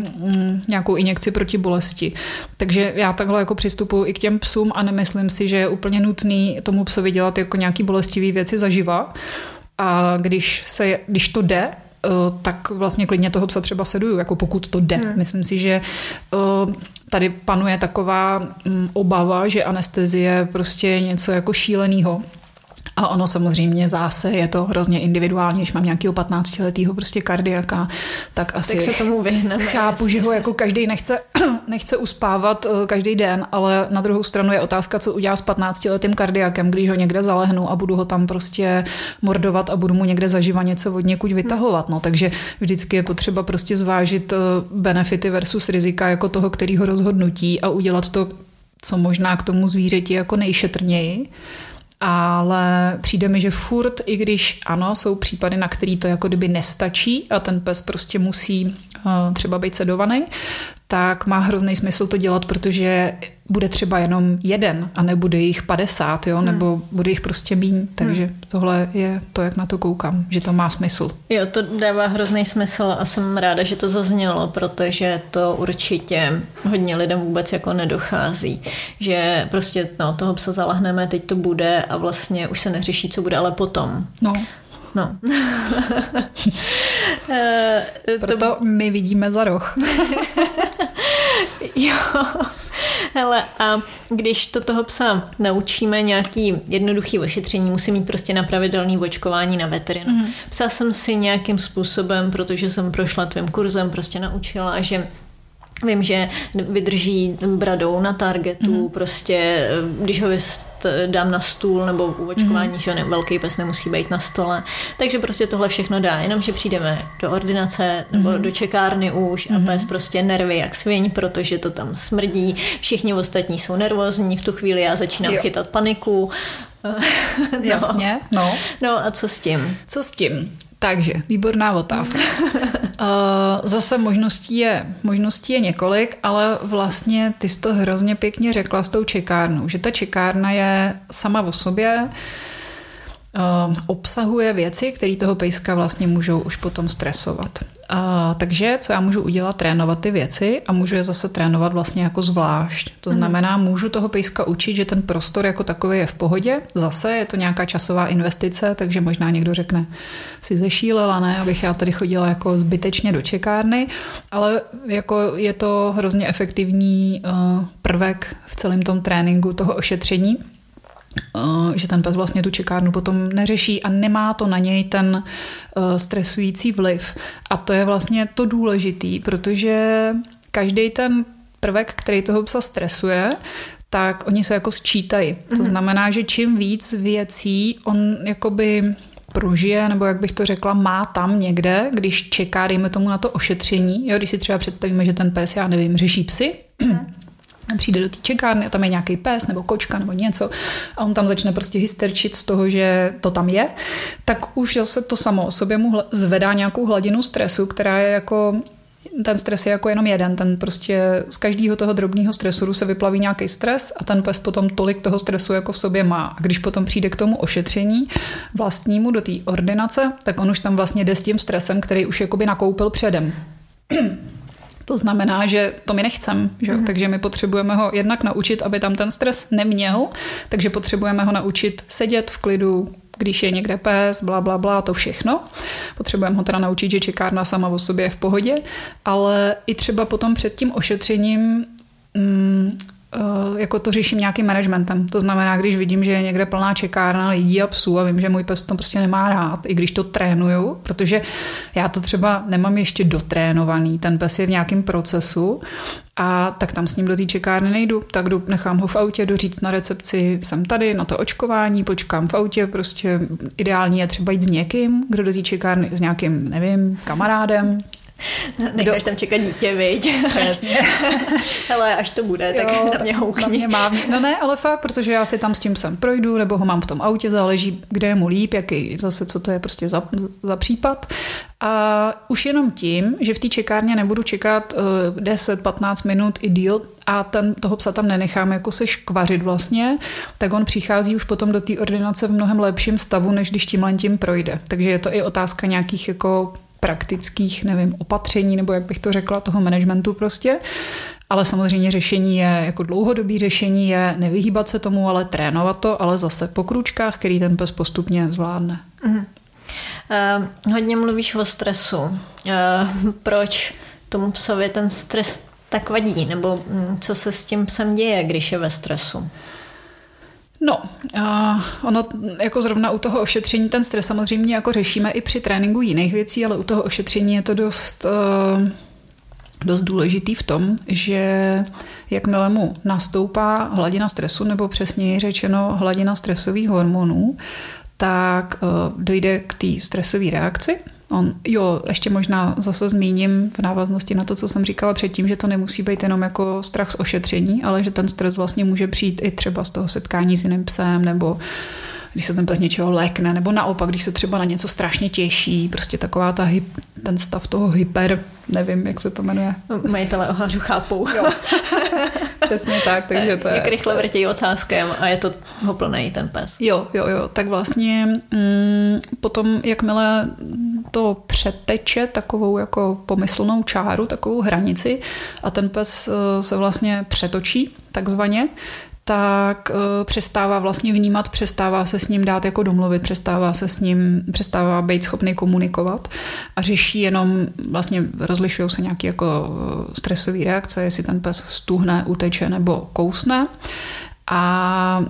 nějakou injekci proti bolesti. Takže já takhle jako přistupuji i k těm psům a nemyslím si, že je úplně nutný tomu psovi dělat jako nějaký bolestivý věci zaživa. A když, se, když to jde, tak vlastně klidně toho psa třeba seduju, jako pokud to jde. Hmm. Myslím si, že tady panuje taková obava, že anestezie je prostě něco jako šílenýho. A ono samozřejmě zase je to hrozně individuální, když mám nějakého patnáctiletého prostě kardiaka, tak asi tak se tomu vyhneme. Chápu, že ho jako každý nechce, nechce uspávat každý den, ale na druhou stranu je otázka, co udělá s patnáctiletým kardiakem, když ho někde zalehnu a budu ho tam prostě mordovat a budu mu někde zaživa něco od někud vytahovat. No, takže vždycky je potřeba prostě zvážit benefity versus rizika jako toho, kterýho rozhodnutí a udělat to, co možná k tomu zvířeti jako nejšetrněji. Ale přijde mi, že furt, i když ano, jsou případy, na který to jako kdyby nestačí a ten pes prostě musí uh, třeba být sedovaný, tak má hrozný smysl to dělat, protože bude třeba jenom jeden a nebude jich padesát, jo? Hmm. nebo bude jich prostě míň. Takže hmm. tohle je to, jak na to koukám, že to má smysl. Jo, to dává hrozný smysl a jsem ráda, že to zaznělo, protože to určitě hodně lidem vůbec jako nedochází. Že prostě no, toho psa zalahneme, teď to bude a vlastně už se neřeší, co bude, ale potom. No. No. Proto my vidíme za roh. Jo. Hele, a když to toho psa naučíme nějaký jednoduchý ošetření, musí mít prostě na pravidelný očkování na veterinu. Mm. Psa jsem si nějakým způsobem, protože jsem prošla tvým kurzem, prostě naučila, že vím, že vydrží bradou na targetu, mm. prostě když ho dám na stůl nebo u očkování, mm. že velký pes nemusí být na stole. Takže prostě tohle všechno dá, jenomže přijdeme do ordinace nebo mm. do čekárny už mm. a pes prostě nervy jak sviň, protože to tam smrdí. Všichni ostatní jsou nervózní, v tu chvíli já začínám jo. chytat paniku. No. Jasně, no. No a co s tím? Co s tím? Takže, výborná otázka. Zase možností je, možností je několik, ale vlastně ty jsi to hrozně pěkně řekla s tou čekárnou, že ta čekárna je sama o sobě, obsahuje věci, které toho pejska vlastně můžou už potom stresovat. A, takže co já můžu udělat? Trénovat ty věci a můžu je zase trénovat vlastně jako zvlášť. To znamená, můžu toho pejska učit, že ten prostor jako takový je v pohodě. Zase je to nějaká časová investice, takže možná někdo řekne, si zešílela, ne, abych já tady chodila jako zbytečně do čekárny, ale jako je to hrozně efektivní uh, prvek v celém tom tréninku toho ošetření, že ten pes vlastně tu čekárnu potom neřeší a nemá to na něj ten stresující vliv. A to je vlastně to důležitý, protože každý ten prvek, který toho psa stresuje, tak oni se jako sčítají. To znamená, že čím víc věcí on jakoby prožije, nebo jak bych to řekla, má tam někde, když čeká, dejme tomu na to ošetření. Jo, když si třeba představíme, že ten pes, já nevím, řeší psy, přijde do té čekárny a tam je nějaký pes nebo kočka nebo něco a on tam začne prostě hysterčit z toho, že to tam je, tak už zase to samo o sobě mu zvedá nějakou hladinu stresu, která je jako, ten stres je jako jenom jeden, ten prostě z každého toho drobného stresoru se vyplaví nějaký stres a ten pes potom tolik toho stresu jako v sobě má. A když potom přijde k tomu ošetření vlastnímu do té ordinace, tak on už tam vlastně jde s tím stresem, který už jakoby nakoupil předem. To znamená, že to my nechcem, že? Mm. Takže my potřebujeme ho jednak naučit, aby tam ten stres neměl, takže potřebujeme ho naučit sedět v klidu, když je někde pes, bla, bla, bla, to všechno. Potřebujeme ho teda naučit, že čekárna sama o sobě je v pohodě, ale i třeba potom před tím ošetřením mm, jako to řeším nějakým managementem. To znamená, když vidím, že je někde plná čekárna lidí a psů a vím, že můj pes to prostě nemá rád, i když to trénuju, protože já to třeba nemám ještě dotrénovaný, ten pes je v nějakém procesu a tak tam s ním do té čekárny nejdu, tak jdu, nechám ho v autě, jdu říct na recepci, jsem tady na to očkování, počkám v autě, prostě ideální je třeba jít s někým, kdo do té čekárny, s nějakým, nevím, kamarádem, Necháš tam čekat dítě, viď? Přesně. Hele, až to bude, tak jo, na mě houkni. Na mě mám. No ne, ale fakt, protože já si tam s tím psem projdu, nebo ho mám v tom autě, záleží, kde je mu líp, jaký, zase co to je prostě za, za případ. A už jenom tím, že v té čekárně nebudu čekat uh, deset patnáct minut i díl a ten, toho psa tam nenechám jako se škvařit vlastně, tak on přichází už potom do té ordinace v mnohem lepším stavu, než když tímhle tím projde. Takže je to i otázka nějakých jako praktických, nevím, opatření, nebo jak bych to řekla, toho managementu prostě. Ale samozřejmě řešení je, jako dlouhodobý řešení je nevyhýbat se tomu, ale trénovat to, ale zase po kručkách, který ten pes postupně zvládne. Mm. Uh, hodně mluvíš o stresu. Uh, proč tomu psovi ten stres tak vadí? Nebo um, co se s tím psem děje, když je ve stresu? No, uh, ono jako zrovna u toho ošetření ten stres samozřejmě jako řešíme i při tréninku jiných věcí, ale u toho ošetření je to dost, uh, dost důležitý v tom, že jakmile mu nastoupá hladina stresu, nebo přesněji řečeno hladina stresových hormonů, tak uh, dojde k té stresové reakci. On, jo, ještě možná zase zmíním v návaznosti na to, co jsem říkala předtím, že to nemusí být jenom jako strach z ošetření, ale že ten stres vlastně může přijít i třeba z toho setkání s jiným psem, nebo když se ten pes něčeho lékne, nebo naopak, když se třeba na něco strašně těší, prostě taková ta hy, ten stav toho hyper, nevím, jak se to jmenuje. Majitele ohařů chápou. Jo. Přesně tak, takže to je... Jak rychle vrtějí ocáskem a je to hoplnej ten pes. Jo, jo, jo, tak vlastně mm, potom, jakmile to přeteče takovou jako pomyslnou čáru, takovou hranici a ten pes uh, se vlastně přetočí takzvaně, tak uh, přestává vlastně vnímat, přestává se s ním dát jako domluvit, přestává se s ním, přestává být schopný komunikovat a řeší jenom, vlastně rozlišují se nějaké jako stresové reakce, jestli ten pes stuhne, uteče nebo kousne a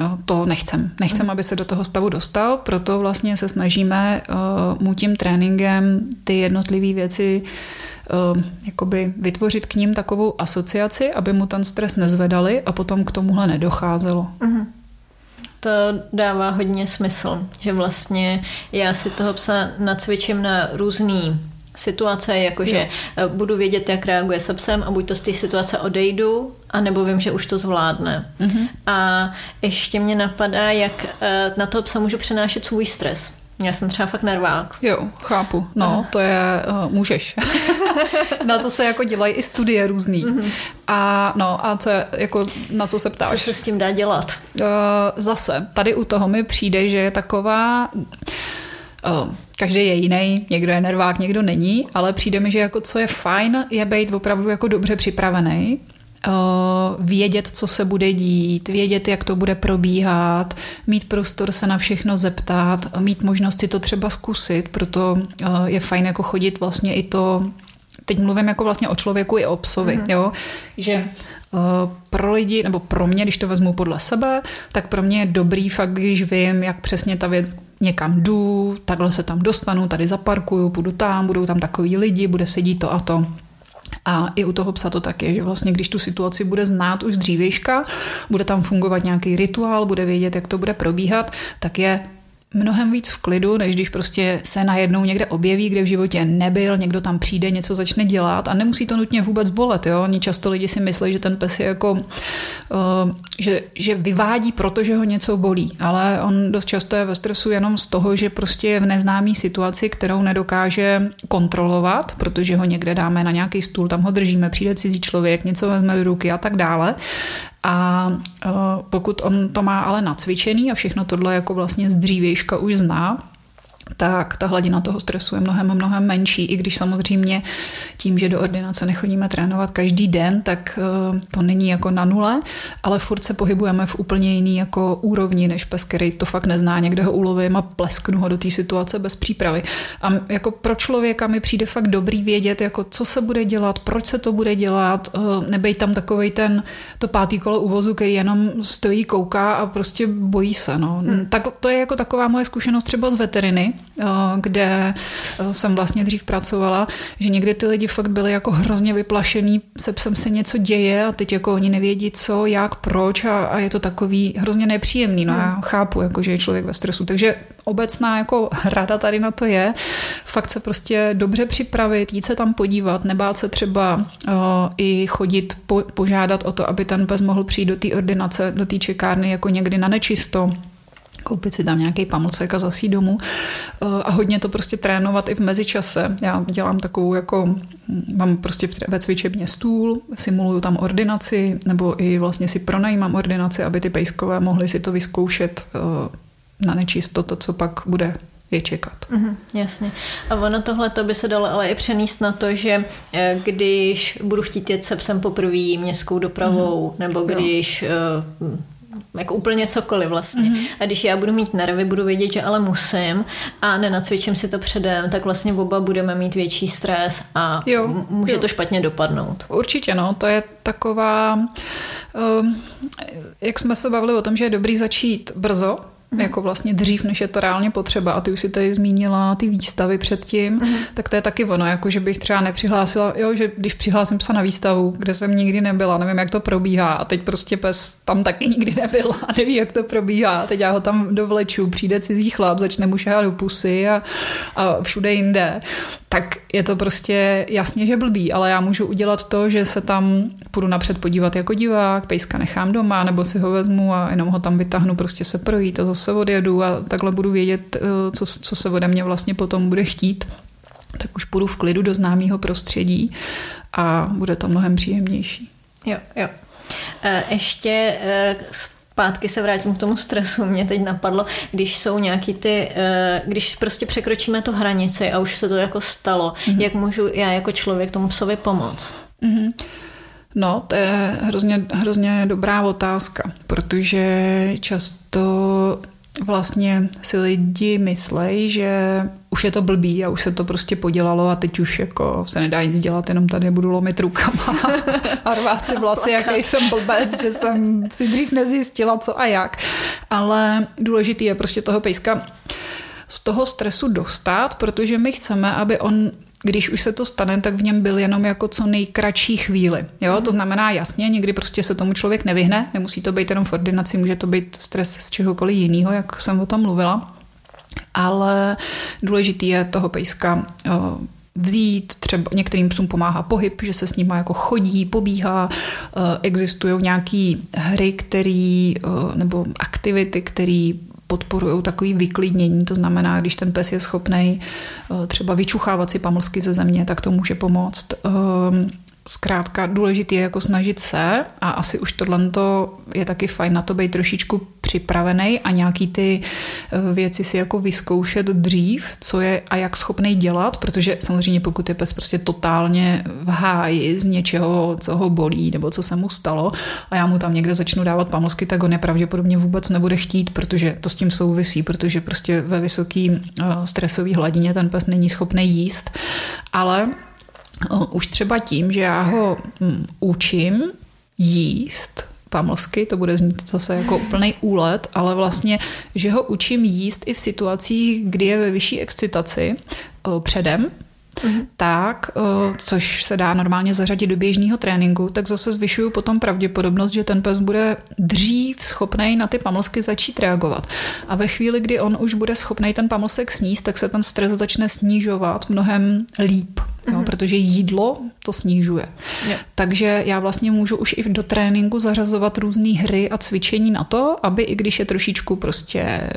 no, to nechcem. Nechcem, aby se do toho stavu dostal, proto vlastně se snažíme uh, mu tím tréninkem ty jednotlivé věci jakoby vytvořit k ním takovou asociaci, aby mu ten stres nezvedali a potom k tomuhle nedocházelo. Uh-huh. To dává hodně smysl, že vlastně já si toho psa nacvičím na různý situace, jakože budu vědět, jak reaguje se psem a buď to z té situace odejdu, anebo vím, že už to zvládne. Uh-huh. A ještě mě napadá, jak na toho psa můžu přenášet svůj stres. Já jsem třeba fakt nervák. Jo, chápu. No, aha. To je, uh, můžeš. Na to se jako dělají i studie různý. Mm-hmm. A no, a co je, jako, na co se ptáš? Co se s tím dá dělat? Uh, zase, tady u toho mi přijde, že je taková... Uh, Každý je jiný, někdo je nervák, někdo není, ale přijde mi, že jako co je fajn, je být opravdu jako dobře připravený. Vědět, co se bude dít, vědět, jak to bude probíhat, mít prostor se na všechno zeptat, mít možnost si to třeba zkusit, proto je fajn jako chodit vlastně i to, teď mluvím jako vlastně o člověku i o psovi, mm-hmm. jo, že pro lidi, nebo pro mě, když to vezmu podle sebe, tak pro mě je dobrý fakt, když vím, jak přesně ta věc někam jdu, takhle se tam dostanu, tady zaparkuju, půjdu tam, budou tam takový lidi, bude sedít to a to. A i u toho psa to tak je, že vlastně když tu situaci bude znát už z dřívějška, bude tam fungovat nějaký rituál, bude vědět, jak to bude probíhat, tak je mnohem víc v klidu, než když prostě se najednou někde objeví, kde v životě nebyl, někdo tam přijde, něco začne dělat a nemusí to nutně vůbec bolet, jo. Oni často lidi si myslí, že ten pes je jako, uh, že, že vyvádí, protože ho něco bolí, ale on dost často je ve stresu jenom z toho, že prostě je v neznámý situaci, kterou nedokáže kontrolovat, protože ho někde dáme na nějaký stůl, tam ho držíme, přijde cizí člověk, něco vezme do ruky a tak dále. A uh, pokud on to má ale nacvičený a všechno tohle jako vlastně z dřívějška už zná, tak ta hladina toho stresu je mnohem mnohem menší, i když samozřejmě tím, že do ordinace nechodíme trénovat každý den, tak uh, to není jako na nule, ale furt se pohybujeme v úplně jiný jako úrovni, než pes, který to fakt nezná, někde ho ulovím a plesknu ho do té situace bez přípravy. A jako pro člověka mi přijde fakt dobrý vědět, jako co se bude dělat, proč se to bude dělat, uh, nebej tam takovej ten, to pátý kolo uvozu, který jenom stojí, kouká a prostě bojí se. No. Hmm. Tak to je jako taková moje zkušenost třeba z veteriny, kde jsem vlastně dřív pracovala, že někdy ty lidi fakt byli jako hrozně vyplašený, se psem se něco děje a teď jako oni nevědí co, jak, proč a, a je to takový hrozně nepříjemný. No já chápu, jako, že je člověk ve stresu. Takže obecná jako rada tady na to je fakt se prostě dobře připravit, jít se tam podívat, nebát se třeba uh, i chodit po, požádat o to, aby ten pes mohl přijít do té ordinace, do té čekárny jako někdy na nečisto. Koupit si tam nějaký pamlcek a zasít domů a hodně to prostě trénovat i v mezičase. Já dělám takovou jako, mám prostě ve cvičebně stůl, simuluju tam ordinaci nebo i vlastně si pronajímám ordinaci, aby ty pejskové mohli si to vyzkoušet na nečisto to, co pak bude je čekat. Mm, jasně. A ono tohle to by se dalo ale i přenést na to, že když budu chtít jet se psem poprvé městskou dopravou, mm. nebo když... Jo. Jako úplně cokoliv vlastně. Mm-hmm. A když já budu mít nervy, budu vědět, že ale musím a nenacvičím si to předem, tak vlastně oba budeme mít větší stres a jo, může jo. to špatně dopadnout. Určitě, no. To je taková... Um, jak jsme se bavili o tom, že je dobrý začít brzo, mm-hmm. jako vlastně dřív, než je to reálně potřeba. A ty už si tady zmínila ty výstavy předtím, mm-hmm. tak to je taky ono, jako že bych třeba nepřihlásila, jo, že když přihlásím psa na výstavu, kde jsem nikdy nebyla, nevím, jak to probíhá a teď prostě pes tam taky nikdy nebyl a neví, jak to probíhá. Teď já ho tam dovleču, přijde cizí chlap, začne mu šahat do pusy a, a všude jinde. Tak je to prostě jasně, že blbý, ale já můžu udělat to, že se tam půjdu napřed podívat jako divák, pejska nechám doma, nebo si ho vezmu a jenom ho tam vytáhnu prostě se projít a zase odjedu a takhle budu vědět, co, co se ode mě vlastně potom bude chtít. Tak už půjdu v klidu do známého prostředí a bude to mnohem příjemnější. Jo, jo. Ještě zpátky se vrátím k tomu stresu. Mě teď napadlo, když jsou nějaký ty, když prostě překročíme tu hranici a už se to jako stalo, mm-hmm. jak můžu já jako člověk tomu psovi pomoct? Mm-hmm. No, to je hrozně, hrozně dobrá otázka, protože často vlastně si lidi myslejí, že už je to blbý a už se to prostě podělalo a teď už jako se nedá nic dělat, jenom tady budu lomit rukama a rvát si vlasy, jaký jsem blbec, že jsem si dřív nezjistila co a jak. Ale důležitý je prostě toho pejska z toho stresu dostat, protože my chceme, aby on, když už se to stane, tak v něm byl jenom jako co nejkratší chvíli. Jo? To znamená jasně, někdy prostě se tomu člověk nevyhne, nemusí to být jenom v ordinaci, může to být stres z čehokoliv jiného, jak jsem o tom mluvila, ale důležitý je toho pejska vzít, třeba některým psům pomáhá pohyb, že se s nima jako chodí, pobíhá, existují nějaké hry, který, nebo aktivity, které podporují takový vyklidnění, to znamená, když ten pes je schopnej třeba vyčuchávat si pamlsky ze země, tak to může pomoct. Zkrátka důležité je jako snažit se a asi už tohleto je taky fajn na to být trošičku připravenej a nějaký ty věci si jako vyzkoušet dřív, co je a jak schopnej dělat, protože samozřejmě pokud je pes prostě totálně v háji z něčeho, co ho bolí nebo co se mu stalo a já mu tam někde začnu dávat pamlsky, tak ho nepravděpodobně vůbec nebude chtít, protože to s tím souvisí, protože prostě ve vysoký stresový hladině ten pes není schopný jíst, ale už třeba tím, že já ho učím jíst pamlsky, to bude znít zase jako úplnej úlet, ale vlastně, že ho učím jíst i v situacích, kdy je ve vyšší excitaci předem, mm-hmm. tak, což se dá normálně zařadit do běžného tréninku, tak zase zvyšuju potom pravděpodobnost, že ten pes bude dřív schopnej na ty pamlsky začít reagovat. A ve chvíli, kdy on už bude schopnej ten pamlsek sníst, tak se ten stres začne snižovat mnohem líp. Jo, protože jídlo to snižuje. Jo. Takže já vlastně můžu už i do tréninku zařazovat různé hry a cvičení na to, aby i když je trošičku prostě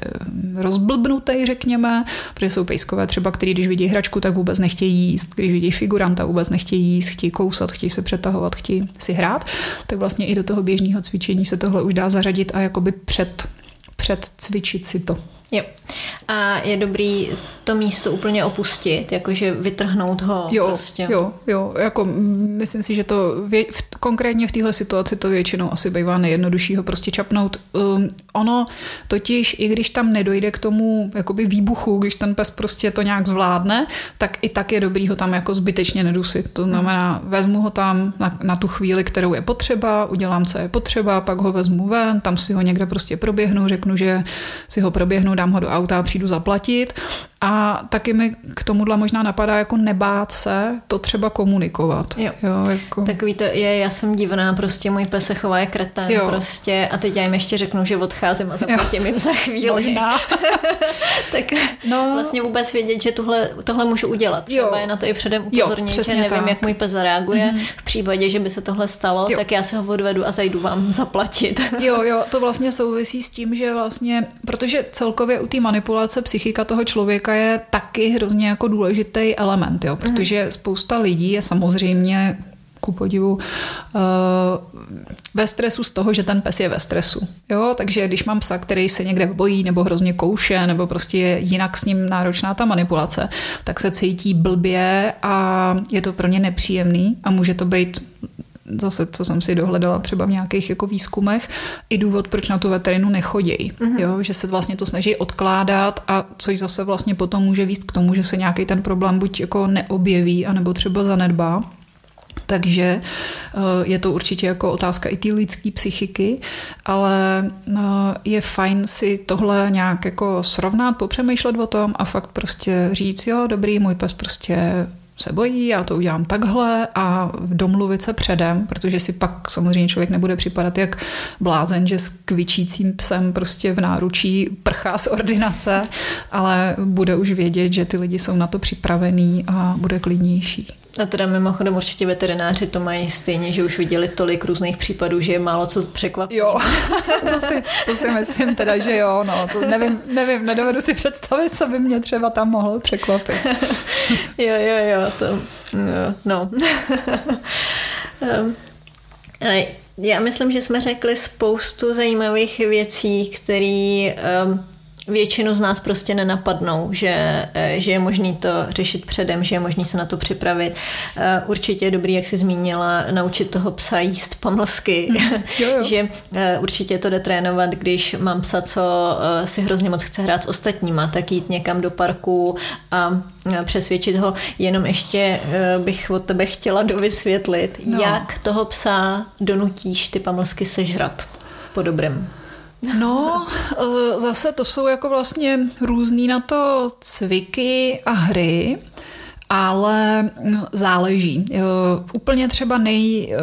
rozblbnutej, řekněme, protože jsou pejskové třeba, který když vidí hračku, tak vůbec nechtějí jíst, když vidí figuranta, vůbec nechtějí jíst, chtějí kousat, chtějí se přetahovat, chtějí si hrát, tak vlastně i do toho běžného cvičení se tohle už dá zařadit a jakoby před, před cvičit si to. Jo. A je dobrý to místo úplně opustit, jakože vytrhnout ho. Jo, prostě. jo, jo. Jako, myslím si, že to vě- v, konkrétně v téhle situaci to většinou asi bývá nejjednodušší ho prostě čapnout. Um, ono totiž, i když tam nedojde k tomu jakoby výbuchu, když ten pes prostě to nějak zvládne, tak i tak je dobrý ho tam jako zbytečně nedusit. To znamená, vezmu ho tam na, na tu chvíli, kterou je potřeba, udělám, co je potřeba, pak ho vezmu ven, tam si ho někde prostě proběhnu, řeknu, že si ho proběhnu, dám ho do auta a přijdu zaplatit A taky mi k tomuhle možná napadá jako nebát se to třeba komunikovat. Jo. Jo, jako... Takový to je, já jsem divná, prostě můj pes se chová jak kretén prostě a teď já jim ještě řeknu, že odcházím a zaplatím jim za chvíli. Možná. Tak no. Vlastně vůbec vědět, že tuhle, tohle můžu udělat. Třeba je na to i předem upozornit, jo, že nevím, tak. Jak můj pes zareaguje. Mm. V případě, že by se tohle stalo, jo. Tak já se ho odvedu a zajdu vám zaplatit. Jo, jo, to vlastně souvisí s tím, že vlastně, protože celkově u té manipulace psychika toho člověka je taky hrozně jako důležitý element, jo, protože spousta lidí je samozřejmě ku podivu ve stresu z toho, že ten pes je ve stresu. Jo, takže když mám psa, který se někde bojí nebo hrozně kouše nebo prostě je jinak s ním náročná ta manipulace, tak se cítí blbě a je to pro ně nepříjemný a může to být zase, co jsem si dohledala třeba v nějakých jako výzkumech, i důvod, proč na tu veterinu nechodějí. Mm-hmm. Jo? Že se vlastně to snaží odkládat a což zase vlastně potom může vést k tomu, že se nějaký ten problém buď jako neobjeví, anebo třeba zanedbá. Takže je to určitě jako otázka i té lidské psychiky, ale je fajn si tohle nějak jako srovnat, popřemýšlet o tom a fakt prostě říct, jo, dobrý, můj pes prostě se bojí, já to udělám takhle a domluvit se předem, protože si pak samozřejmě člověk nebude připadat jak blázen, že s kvičícím psem prostě v náručí prchá z ordinace, ale bude už vědět, že ty lidi jsou na to připravený a bude klidnější. A teda mimochodem určitě veterináři to mají stejně, že už viděli tolik různých případů, že je málo co překvapí. Jo, to si, to si myslím teda, že jo, no, to nevím, nevím, nedovedu si představit, co by mě třeba tam mohlo překvapit. Jo, jo, jo, to, jo, no. Já myslím, že jsme řekli spoustu zajímavých věcí, které... Um, většinu z nás prostě nenapadnou, že, že je možný to řešit předem, že je možný se na to připravit. Určitě je dobrý, jak jsi zmínila, naučit toho psa jíst pamlsky. Mm, jo, jo. Že určitě to jde trénovat, když mám psa, co si hrozně moc chce hrát s ostatníma, tak jít někam do parku a přesvědčit ho. Jenom ještě bych od tebe chtěla dovysvětlit, no. Jak toho psa donutíš ty pamlsky sežrat po dobrém. No, zase to jsou jako vlastně různý na to cviky a hry, ale záleží. Úplně třeba nej...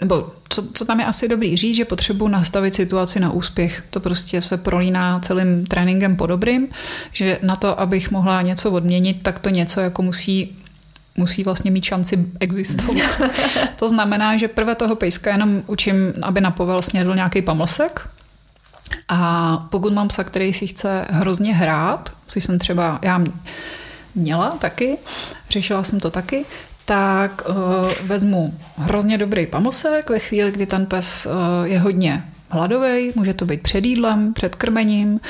nebo co, co tam je asi dobrý říct, že potřebuji nastavit situaci na úspěch. To prostě se prolíná celým tréninkem po dobrým, že na to, abych mohla něco odměnit, tak to něco jako musí... musí vlastně mít šanci existovat. To znamená, že prvé toho pejska jenom učím, aby na povel snědl nějaký pamlsek. A pokud mám psa, který si chce hrozně hrát, což jsem třeba já měla taky, řešila jsem to taky, tak uh, vezmu hrozně dobrý pamlsek ve chvíli, kdy ten pes uh, je hodně hladovej, může to být před jídlem, před krmením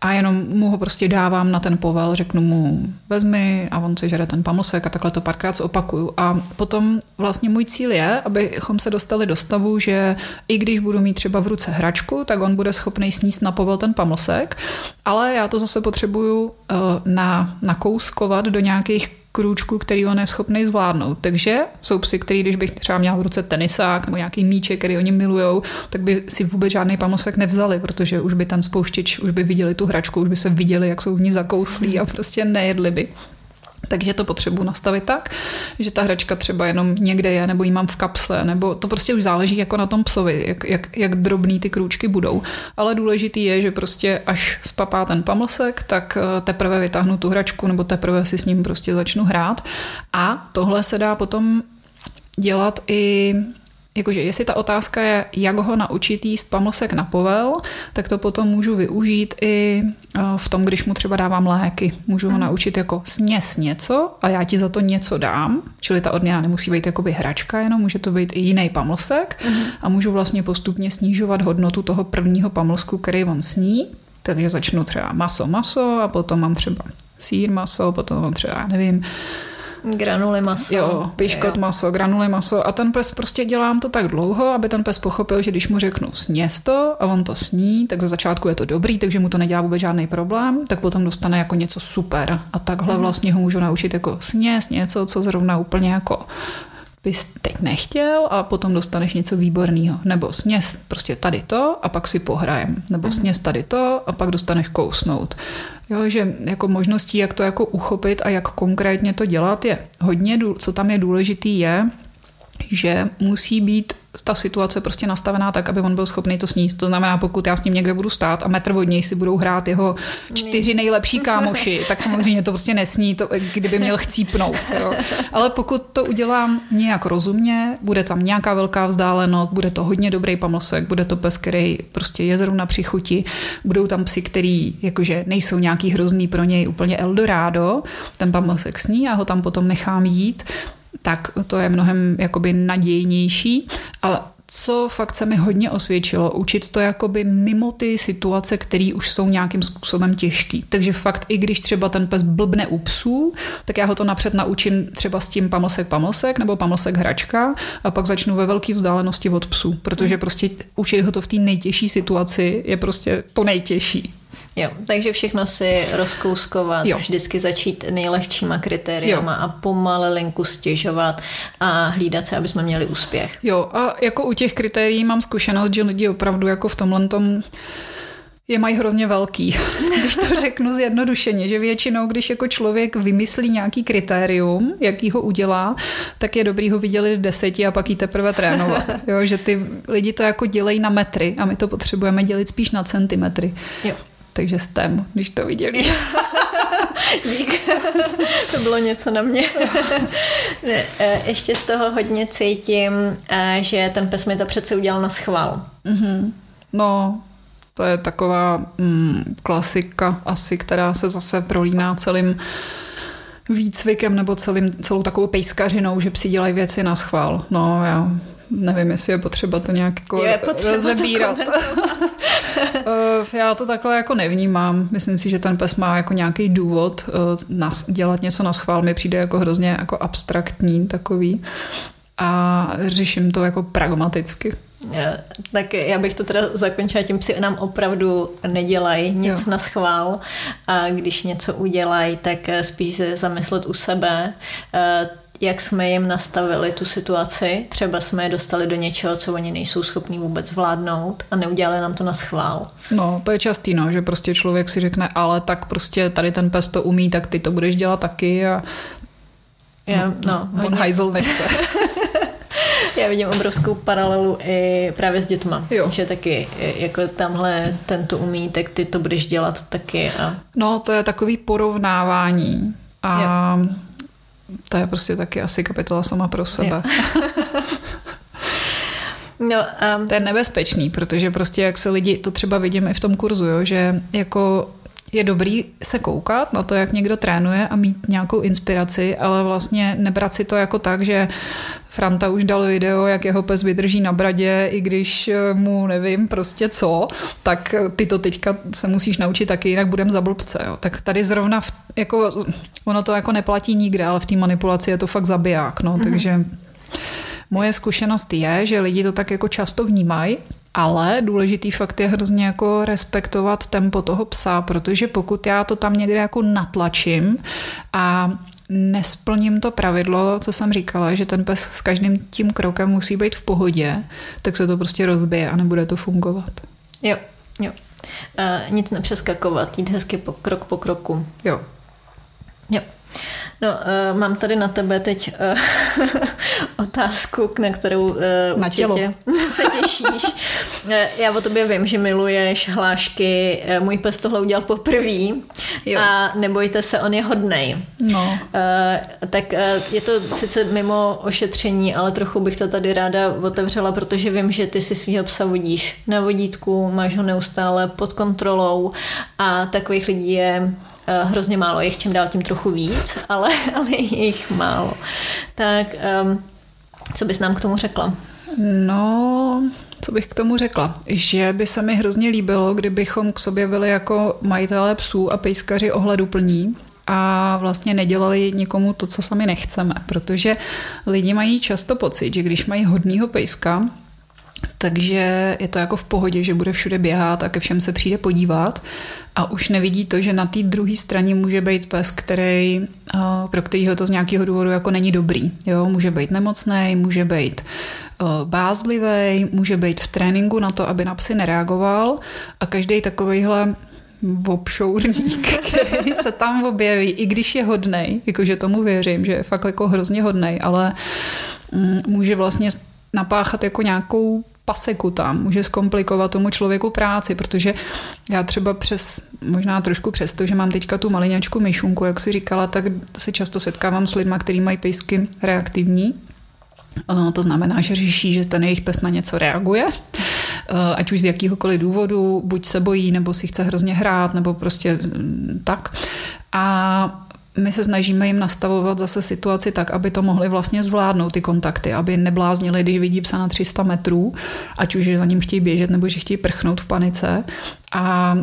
a jenom mu ho prostě dávám na ten povel, řeknu mu vezmi a on si žere ten pamlsek a takhle to párkrát zopakuju. A potom vlastně můj cíl je, abychom se dostali do stavu, že i když budu mít třeba v ruce hračku, tak on bude schopný sníst na povel ten pamlsek, ale já to zase potřebuju na, nakouskovat do nějakých krůčku, který on je schopný zvládnout. Takže jsou psy, který, když bych třeba měla v ruce tenisák nebo nějaký míček, který oni milujou, tak by si vůbec žádný pamlsek nevzali, protože už by ten spouštěč, už by viděli tu hračku, už by se viděli, jak jsou v ní zakouslí a prostě nejedli by. Takže to potřebuji nastavit tak, že ta hračka třeba jenom někde je, nebo ji mám v kapse, nebo to prostě už záleží jako na tom psovi, jak, jak, jak drobný ty krůčky budou. Ale důležitý je, že prostě až spapá ten pamlsek, tak teprve vytáhnu tu hračku, nebo teprve si s ním prostě začnu hrát. A tohle se dá potom dělat i... Jakože jestli ta otázka je, jak ho naučit jíst pamlsek na povel, tak to potom můžu využít i v tom, když mu třeba dávám léky. Můžu ho naučit jako sněz něco a já ti za to něco dám, čili ta odměna nemusí být jakoby hračka, jenom může to být i jiný pamlsek a můžu vlastně postupně snižovat hodnotu toho prvního pamlsku, který on sní. Takže začnu třeba maso, maso a potom mám třeba sýr, maso, potom mám třeba, nevím, granuly maso. Jo, piškot maso, granuly maso. A ten pes prostě dělám to tak dlouho, aby ten pes pochopil, že když mu řeknu sněz to a on to sní, tak za začátku je to dobrý, takže mu to nedělá vůbec žádný problém, tak potom dostane jako něco super. A takhle vlastně ho můžu naučit jako sněz něco, co zrovna úplně jako bys teď nechtěl a potom dostaneš něco výborného. Nebo sněz prostě tady to a pak si pohrajem. Nebo mm. sněz tady to a pak dostaneš kousnout. Jo, že jako možností, jak to jako uchopit a jak konkrétně to dělat, je hodně. Co tam je důležitý je, že musí být ta situace prostě nastavená tak, aby on byl schopný to sníst. To znamená, pokud já s ním někde budu stát a metr od něj si budou hrát jeho čtyři nejlepší kámoši, tak samozřejmě to prostě nesní, to, kdyby měl chcípnout. Jo. Ale pokud to udělám nějak rozumně, bude tam nějaká velká vzdálenost, bude to hodně dobrý pamlsek, bude to pes, který prostě je zrovna při chuti, budou tam psi, který jakože nejsou nějaký hrozný pro něj úplně Eldorado, ten pamlsek sní a ho tam potom nechám jít, tak to je mnohem jakoby nadějnější. Ale co fakt se mi hodně osvědčilo, učit to jakoby mimo ty situace, které už jsou nějakým způsobem těžký. Takže fakt, i když třeba ten pes blbne u psů, tak já ho to napřed naučím třeba s tím pamlsek pamlsek nebo pamlsek hračka a pak začnu ve velké vzdálenosti od psů, protože prostě učit ho to v té nejtěžší situaci je prostě to nejtěžší. Jo, takže všechno si rozkouskovat, jo. Vždycky začít nejlehčíma kritériama a pomalinku stěžovat a hlídat se, aby jsme měli úspěch. Jo, a jako u těch kritérií mám zkušenost, že lidi opravdu jako v tomhle tom je mají hrozně velký, když to řeknu zjednodušeně, že většinou, když jako člověk vymyslí nějaký kritérium, jaký ho udělá, tak je dobrý ho vydělit deseti a pak jí teprve trénovat. Jo, že ty lidi to jako dělají na metry a my to potřebujeme dělit spíš na centimetry. Jo. Takže stem, když to viděli. Dík. To bylo něco na mě. Ještě z toho hodně cítím, že ten pes mi to přece udělal na schvál. Mm-hmm. No, to je taková mm, klasika asi, která se zase prolíná celým výcvikem nebo celým, celou takovou pejskařinou, že psi dělají věci na schvál. No, já nevím, jestli je potřeba to nějak jako je rozebírat. Já to takhle jako nevnímám. Myslím si, že ten pes má jako nějaký důvod dělat něco na schvál. Mi přijde jako hrozně jako abstraktní takový a řeším to jako pragmaticky. Já, tak já bych to teda zakončila tím, psi nám opravdu nedělají nic jo. na schvál a když něco udělají, tak spíš se zamyslet u sebe, jak jsme jim nastavili tu situaci, třeba jsme je dostali do něčeho, co oni nejsou schopní vůbec zvládnout a neudělali nám to na schvál. No, to je častý, no, že prostě člověk si řekne, ale tak prostě tady ten pes to umí, tak ty to budeš dělat taky a já, no, no, on hodně... hajzl nechce. Já vidím obrovskou paralelu i právě s dětma, jo. Že taky jako tamhle ten to umí, tak ty to budeš dělat taky. A... No, to je takový porovnávání a jo. To je prostě taky asi kapitola sama pro sebe. No, um... To je nebezpečný, protože prostě jak se lidi, to třeba vidím i v tom kurzu, jo, že jako je dobrý se koukat na to, jak někdo trénuje a mít nějakou inspiraci, ale vlastně nebrat si to jako tak, že Franta už dal video, jak jeho pes vydrží na bradě, i když mu nevím prostě co, tak ty to teďka se musíš naučit taky, jinak budem za blbce. Jo. Tak tady zrovna, v, jako, ono to jako neplatí nikde, ale v té manipulaci je to fakt zabiják. No, mm-hmm. Takže moje zkušenost je, že lidi to tak jako často vnímají, ale důležitý fakt je hrozně jako respektovat tempo toho psa, protože pokud já to tam někde jako natlačím a nesplním to pravidlo, co jsem říkala, že ten pes s každým tím krokem musí být v pohodě, tak se to prostě rozbije a nebude to fungovat. Jo, jo. Uh, nic nepřeskakovat, jít hezky po, krok po kroku. Jo. Jo. No, uh, mám tady na tebe teď uh, otázku, na kterou uh, na určitě se těšíš. Uh, já o tobě vím, že miluješ hlášky. Uh, můj pes tohle udělal poprvý a nebojte se, on je hodnej. No. Uh, tak uh, je to sice mimo ošetření, ale trochu bych to tady ráda otevřela, protože vím, že ty si svýho psa vodíš na vodítku, máš ho neustále pod kontrolou a takových lidí je hrozně málo, jich čím dál tím trochu víc, ale, ale jich málo. Tak um, co bys nám k tomu řekla? No, co bych k tomu řekla? Že by se mi hrozně líbilo, kdybychom k sobě byli jako majitelé psů a pejskaři ohleduplní a vlastně nedělali nikomu to, co sami nechceme, protože lidi mají často pocit, že když mají hodnýho pejska, Takže je to jako v pohodě, že bude všude běhat a ke všem se přijde podívat a už nevidí to, že na té druhé straně může být pes, který, pro kterýho to z nějakého důvodu jako není dobrý. Jo? Může být nemocnej, může být bázlivej, může být v tréninku na to, aby na psy nereagoval a každý takovejhle obšourník, který se tam objeví, i když je hodnej, jakože tomu věřím, že je fakt jako hrozně hodnej, ale může vlastně napáchat jako nějakou paseku tam, může zkomplikovat tomu člověku práci, protože já třeba přes, možná trošku přes to, že mám teďka tu maliňačku myšunku, jak si říkala, tak se často setkávám s lidma, kteří mají pejsky reaktivní. To znamená, že řeší, že ten jejich pes na něco reaguje, ať už z jakýhokoliv důvodu, buď se bojí, nebo si chce hrozně hrát, nebo prostě tak. A my se snažíme jim nastavovat zase situaci tak, aby to mohli vlastně zvládnout ty kontakty, aby nebláznili, když vidí psa na tři sta metrů, ať už za ním chtějí běžet, nebo že chtějí prchnout v panice. A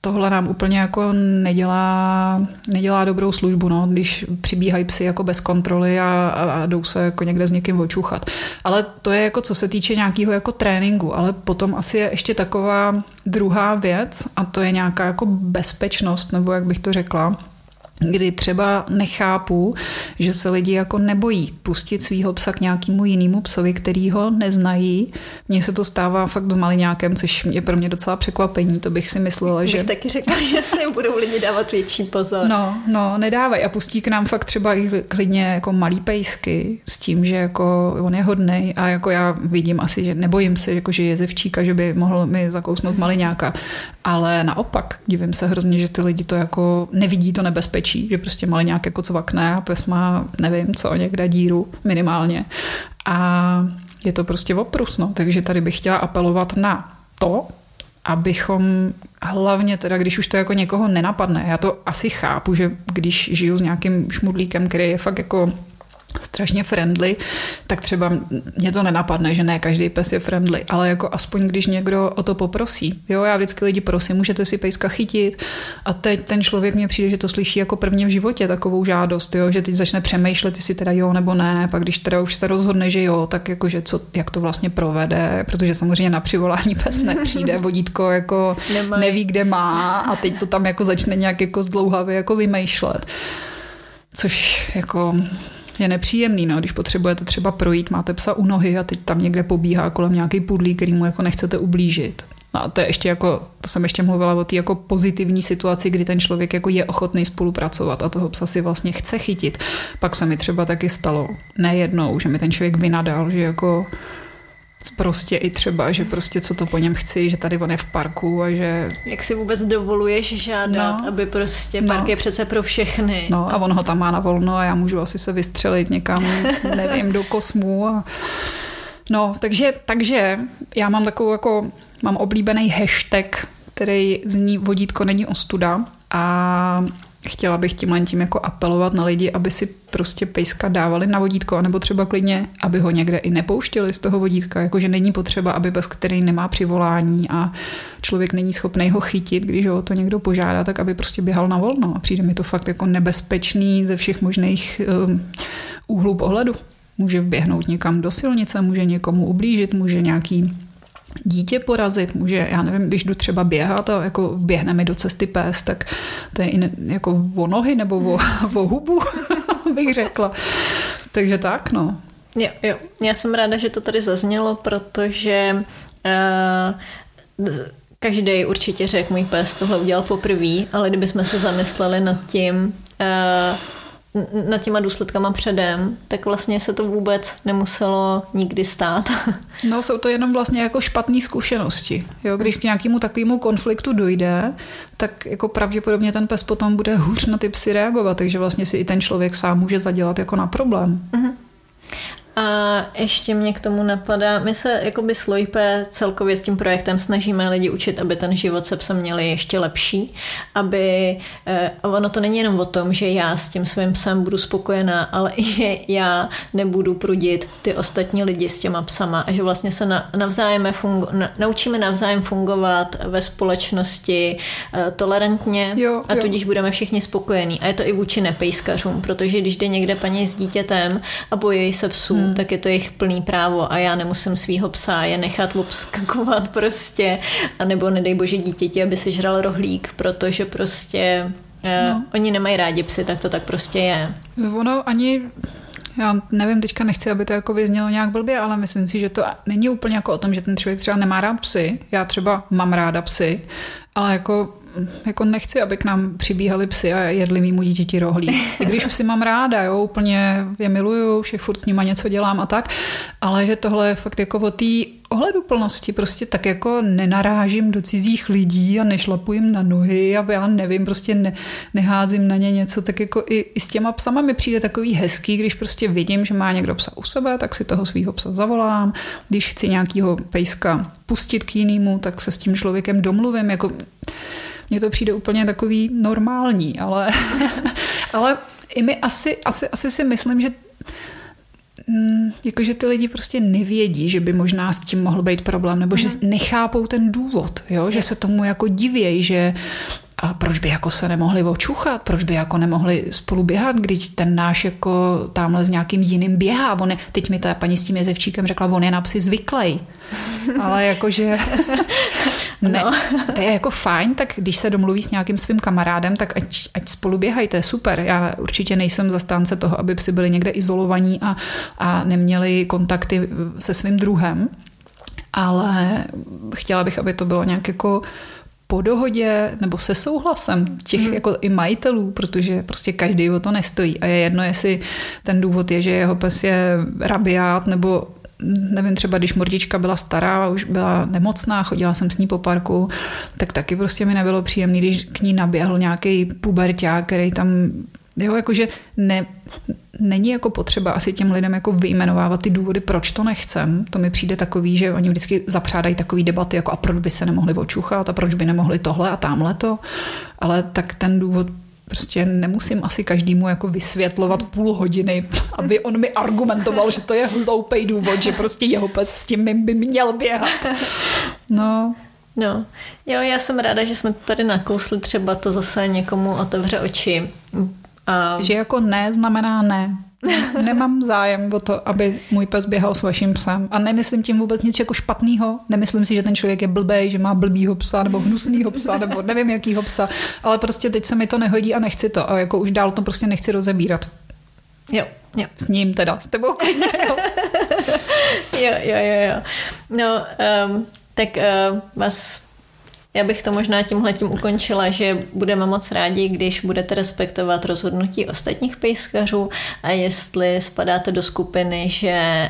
tohle nám úplně jako nedělá, nedělá dobrou službu, no, když přibíhají psi jako bez kontroly a, a jdou se jako někde s někým očuchat. Ale to je jako co se týče nějakého jako tréninku, ale potom asi je ještě taková druhá věc a to je nějaká jako bezpečnost, nebo jak bych to řekla, kdy třeba nechápu, že se lidi jako nebojí pustit svýho psa k nějakému jinému psovi, který ho neznají. Mně se to stává fakt s maliňákem, což je pro mě docela překvapení, to bych si myslela, bych že... Bych taky řekla, že si budou lidi dávat větší pozor. No, no, nedávají a pustí k nám fakt třeba i klidně jako malý pejsky s tím, že jako on je hodnej a jako já vidím asi, že nebojím se, jako že jezevčíka, že by mohl mi zakousnout maliňáka, ale naopak divím se hrozně, že ty lidi to jako nevidí to nebezpečí, že prostě maliňák jako cvakne a pes má, nevím co, někde díru minimálně. A je to prostě oprus, no. Takže tady bych chtěla apelovat na to, abychom hlavně teda, když už to jako někoho nenapadne, já to asi chápu, že když žiju s nějakým šmudlíkem, který je fakt jako strašně friendly, tak třeba mě to nenapadne, že ne každý pes je friendly, ale jako aspoň když někdo o to poprosí. Jo, já vždycky lidi prosím, můžete si pejska chytit a teď ten člověk mě přijde, že to slyší jako první v životě takovou žádost, jo, že teď začne přemýšlet, jestli teda jo nebo ne, pak když teda už se rozhodne, že jo, tak jakože co, jak to vlastně provede, protože samozřejmě na přivolání pes nepřijde, vodítko jako Nemaj. neví, kde má a teď to tam jako začne nějak jako zdlouhavě jako vymýšlet. Což jako je nepříjemný, no, když potřebujete třeba projít, máte psa u nohy a teď tam někde pobíhá kolem nějaký pudlí, který mu jako nechcete ublížit. No a to je ještě jako, to jsem ještě mluvila o té jako pozitivní situaci, kdy ten člověk jako je ochotný spolupracovat a toho psa si vlastně chce chytit. Pak se mi třeba taky stalo nejednou, že mi ten člověk vynadal, že jako prostě i třeba, že prostě co to po něm chci, že tady on je v parku a že... Jak si vůbec dovoluješ žádat, no, aby prostě park no, je přece pro všechny. No a on ho tam má na volno a já můžu asi se vystřelit někam, nevím, do kosmu a... No, takže, takže já mám takovou jako, mám oblíbený hashtag, který zní vodítko není ostuda a chtěla bych tímhle tím jako apelovat na lidi, aby si prostě pejska dávali na vodítko, anebo třeba klidně, aby ho někde i nepouštěli z toho vodítka, jakože není potřeba, aby pes, který nemá přivolání a člověk není schopný ho chytit, když ho to někdo požádá, tak aby prostě běhal na volno a přijde mi to fakt jako nebezpečný ze všech možných um, úhlů pohledu. Může vběhnout někam do silnice, může někomu ublížit, může nějaký dítě porazit, může, já nevím, když jdu třeba běhat a jako vběhne mi do cesty pes, tak to je i ne, jako o nohy nebo o, o hubu, bych řekla. Takže tak, no. Jo, jo. Já jsem ráda, že to tady zaznělo, protože uh, každý určitě řekl, můj pes tohle udělal poprvý, ale kdybychom se zamysleli nad tím, uh, nad těma důsledkama předem, tak vlastně se to vůbec nemuselo nikdy stát. No, jsou to jenom vlastně jako špatné zkušenosti. Jo, když k nějakému takovému konfliktu dojde, tak jako pravděpodobně ten pes potom bude hůř na ty psy reagovat, takže vlastně si i ten člověk sám může zadělat jako na problém. Uh-huh. A ještě mě k tomu napadá, my se jakoby s Lojpe celkově s tím projektem snažíme lidi učit, aby ten život se psem měli ještě lepší, aby, a ono to není jenom o tom, že já s tím svým psem budu spokojená, ale i že já nebudu prudit ty ostatní lidi s těma psama a že vlastně se na, navzájem fungu, naučíme navzájem fungovat ve společnosti tolerantně jo, a jo. tudíž budeme všichni spokojení. A je to i vůči nepejskařům, protože když jde někde paní s dítětem a bojí se psů, hmm. tak je to jejich plný právo a já nemusím svýho psa je nechat obskakovat prostě, anebo nedej bože dítěti, aby sežral rohlík, protože prostě eh, no. oni nemají rádi psy, tak to tak prostě je. Ono ani... Já nevím, teďka nechci, aby to jako vyznělo nějak blbě, ale myslím si, že to není úplně jako o tom, že ten člověk třeba nemá rád psy. Já třeba mám ráda psy, ale jako, jako nechci, aby k nám přibíhali psy a jedli mýmu dítěti rohlík. I když psy mám ráda, jo, úplně je miluju, že furt s nima něco dělám a tak, ale že tohle je fakt jako o té ohleduplnosti, prostě tak jako nenarážím do cizích lidí a nešlapujím na nohy a já nevím, prostě ne, neházím na ně něco, tak jako i, i s těma psama mi přijde takový hezký, když prostě vidím, že má někdo psa u sebe, tak si toho svýho psa zavolám, když chci nějakýho pejska pustit k jinému, tak se s tím člověkem domluvím, jako mně to přijde úplně takový normální, ale, ale i my asi, asi, asi si myslím, že jakože ty lidi prostě nevědí, že by možná s tím mohl být problém, nebo že nechápou ten důvod, jo? Že se tomu jako divějí, že a proč by jako se nemohli očuchat, proč by jako nemohli spolu běhat, když ten náš jako tamhle s nějakým jiným běhá. On je, teď mi ta paní s tím jezevčíkem řekla, on je na psy zvyklej. Ale jakože... Ne, to je jako fajn, tak když se domluví s nějakým svým kamarádem, tak ať, ať spolu běhají, to je super. Já určitě nejsem zastánce toho, aby psi byli někde izolovaní a, a neměli kontakty se svým druhem, ale chtěla bych, aby to bylo nějak jako po dohodě nebo se souhlasem těch hmm. jako i majitelů, protože prostě každý o to nestojí a je jedno, jestli ten důvod je, že jeho pes je rabiát nebo nevím, třeba když Mordička byla stará, už byla nemocná, chodila jsem s ní po parku, tak taky prostě mi nebylo příjemný, když k ní naběhl nějaký puberťák, který tam, jo, jakože ne, není jako potřeba asi těm lidem jako vyjmenovávat ty důvody, proč to nechcem. To mi přijde takový, že oni vždycky zapřádají takový debaty, jako a proč by se nemohli očuchat a proč by nemohli tohle a támhleto, ale tak ten důvod prostě nemusím asi každému jako vysvětlovat půl hodiny, aby on mi argumentoval, že to je hloupej důvod, že prostě jeho pes s tím mým by měl běhat. No. No. Jo, já jsem ráda, že jsme tady nakousli, třeba to zase někomu otevře oči. A... Že jako ne znamená ne. Nemám zájem o to, aby můj pes běhal s vaším psem. A nemyslím tím vůbec nic jako špatného. Nemyslím si, že ten člověk je blbej, že má blbýho psa nebo hnusnýho psa nebo nevím jakýho psa. Ale prostě teď se mi to nehodí a nechci to. A jako už dál to prostě nechci rozebírat. Jo, jo. S ním teda. S tebou klidně, jo. jo, jo, jo, jo. No, um, tak uh, vás... Já bych to možná tímhletím ukončila, že budeme moc rádi, když budete respektovat rozhodnutí ostatních pejskařů a jestli spadáte do skupiny, že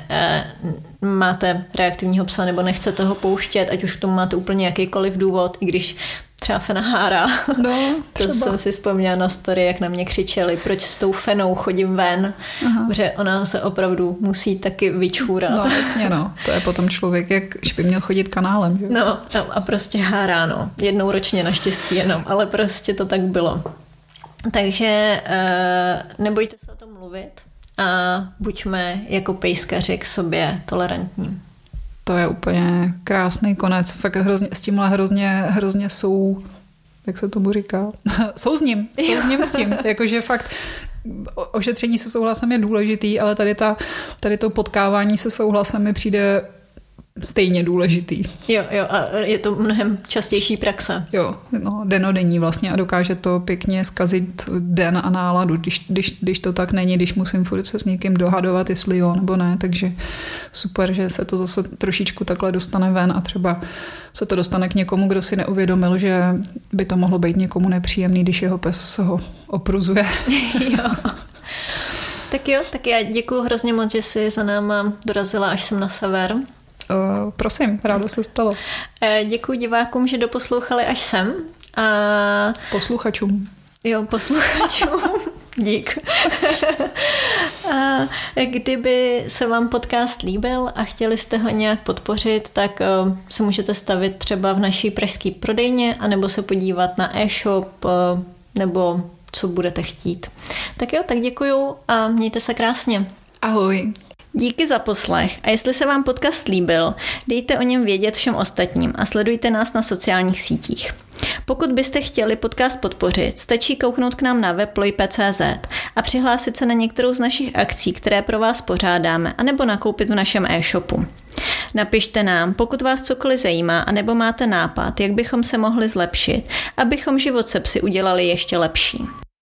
máte reaktivního psa nebo nechcete ho pouštět, ať už k tomu máte úplně jakýkoliv důvod, i když třeba fenohára. No, to jsem si vzpomněla na story, jak na mě křičeli, proč s tou fenou chodím ven, aha, protože ona se opravdu musí taky vyčůrat. No jasně, no. To je potom člověk, jak že by měl chodit kanálem. Že? No a prostě hárá, no. Jednou ročně naštěstí jenom, ale prostě to tak bylo. Takže nebojte se o tom mluvit a buďme jako pejskaři k sobě tolerantní. To je úplně krásný konec. Fakt hrozně, s tímhle hrozně, hrozně jsou, jak se tomu říká? jsou s ním, jsou s ním s tím. Jakože fakt ošetření se souhlasem je důležitý, ale tady, ta, tady to potkávání se souhlasem mi přijde stejně důležitý. Jo, jo, a je to mnohem častější praxe. Jo, no, denodenní vlastně a dokáže to pěkně zkazit den a náladu, když, když, když to tak není, když musím furt se s někým dohadovat, jestli jo nebo ne, takže super, že se to zase trošičku takhle dostane ven a třeba se to dostane k někomu, kdo si neuvědomil, že by to mohlo být někomu nepříjemný, když jeho pes ho opruzuje. Jo. Tak jo, tak já děkuju hrozně moc, že jsi za náma dorazila až sem na sever. Uh, prosím, ráda se stalo. Děkuji divákům, že doposlouchali až sem. A... Posluchačům. Jo, posluchačům. Dík. A kdyby se vám podcast líbil a chtěli jste ho nějak podpořit, tak se můžete stavit třeba v naší pražské prodejně, anebo se podívat na e-shop, nebo co budete chtít. Tak jo, tak děkuju a mějte se krásně. Ahoj. Díky za poslech a jestli se vám podcast líbil, dejte o něm vědět všem ostatním a sledujte nás na sociálních sítích. Pokud byste chtěli podcast podpořit, stačí kouknout k nám na web lojpe tečka cé zet a přihlásit se na některou z našich akcí, které pro vás pořádáme, anebo nakoupit v našem e-shopu. Napište nám, pokud vás cokoliv zajímá, anebo máte nápad, jak bychom se mohli zlepšit, abychom život se psy udělali ještě lepší.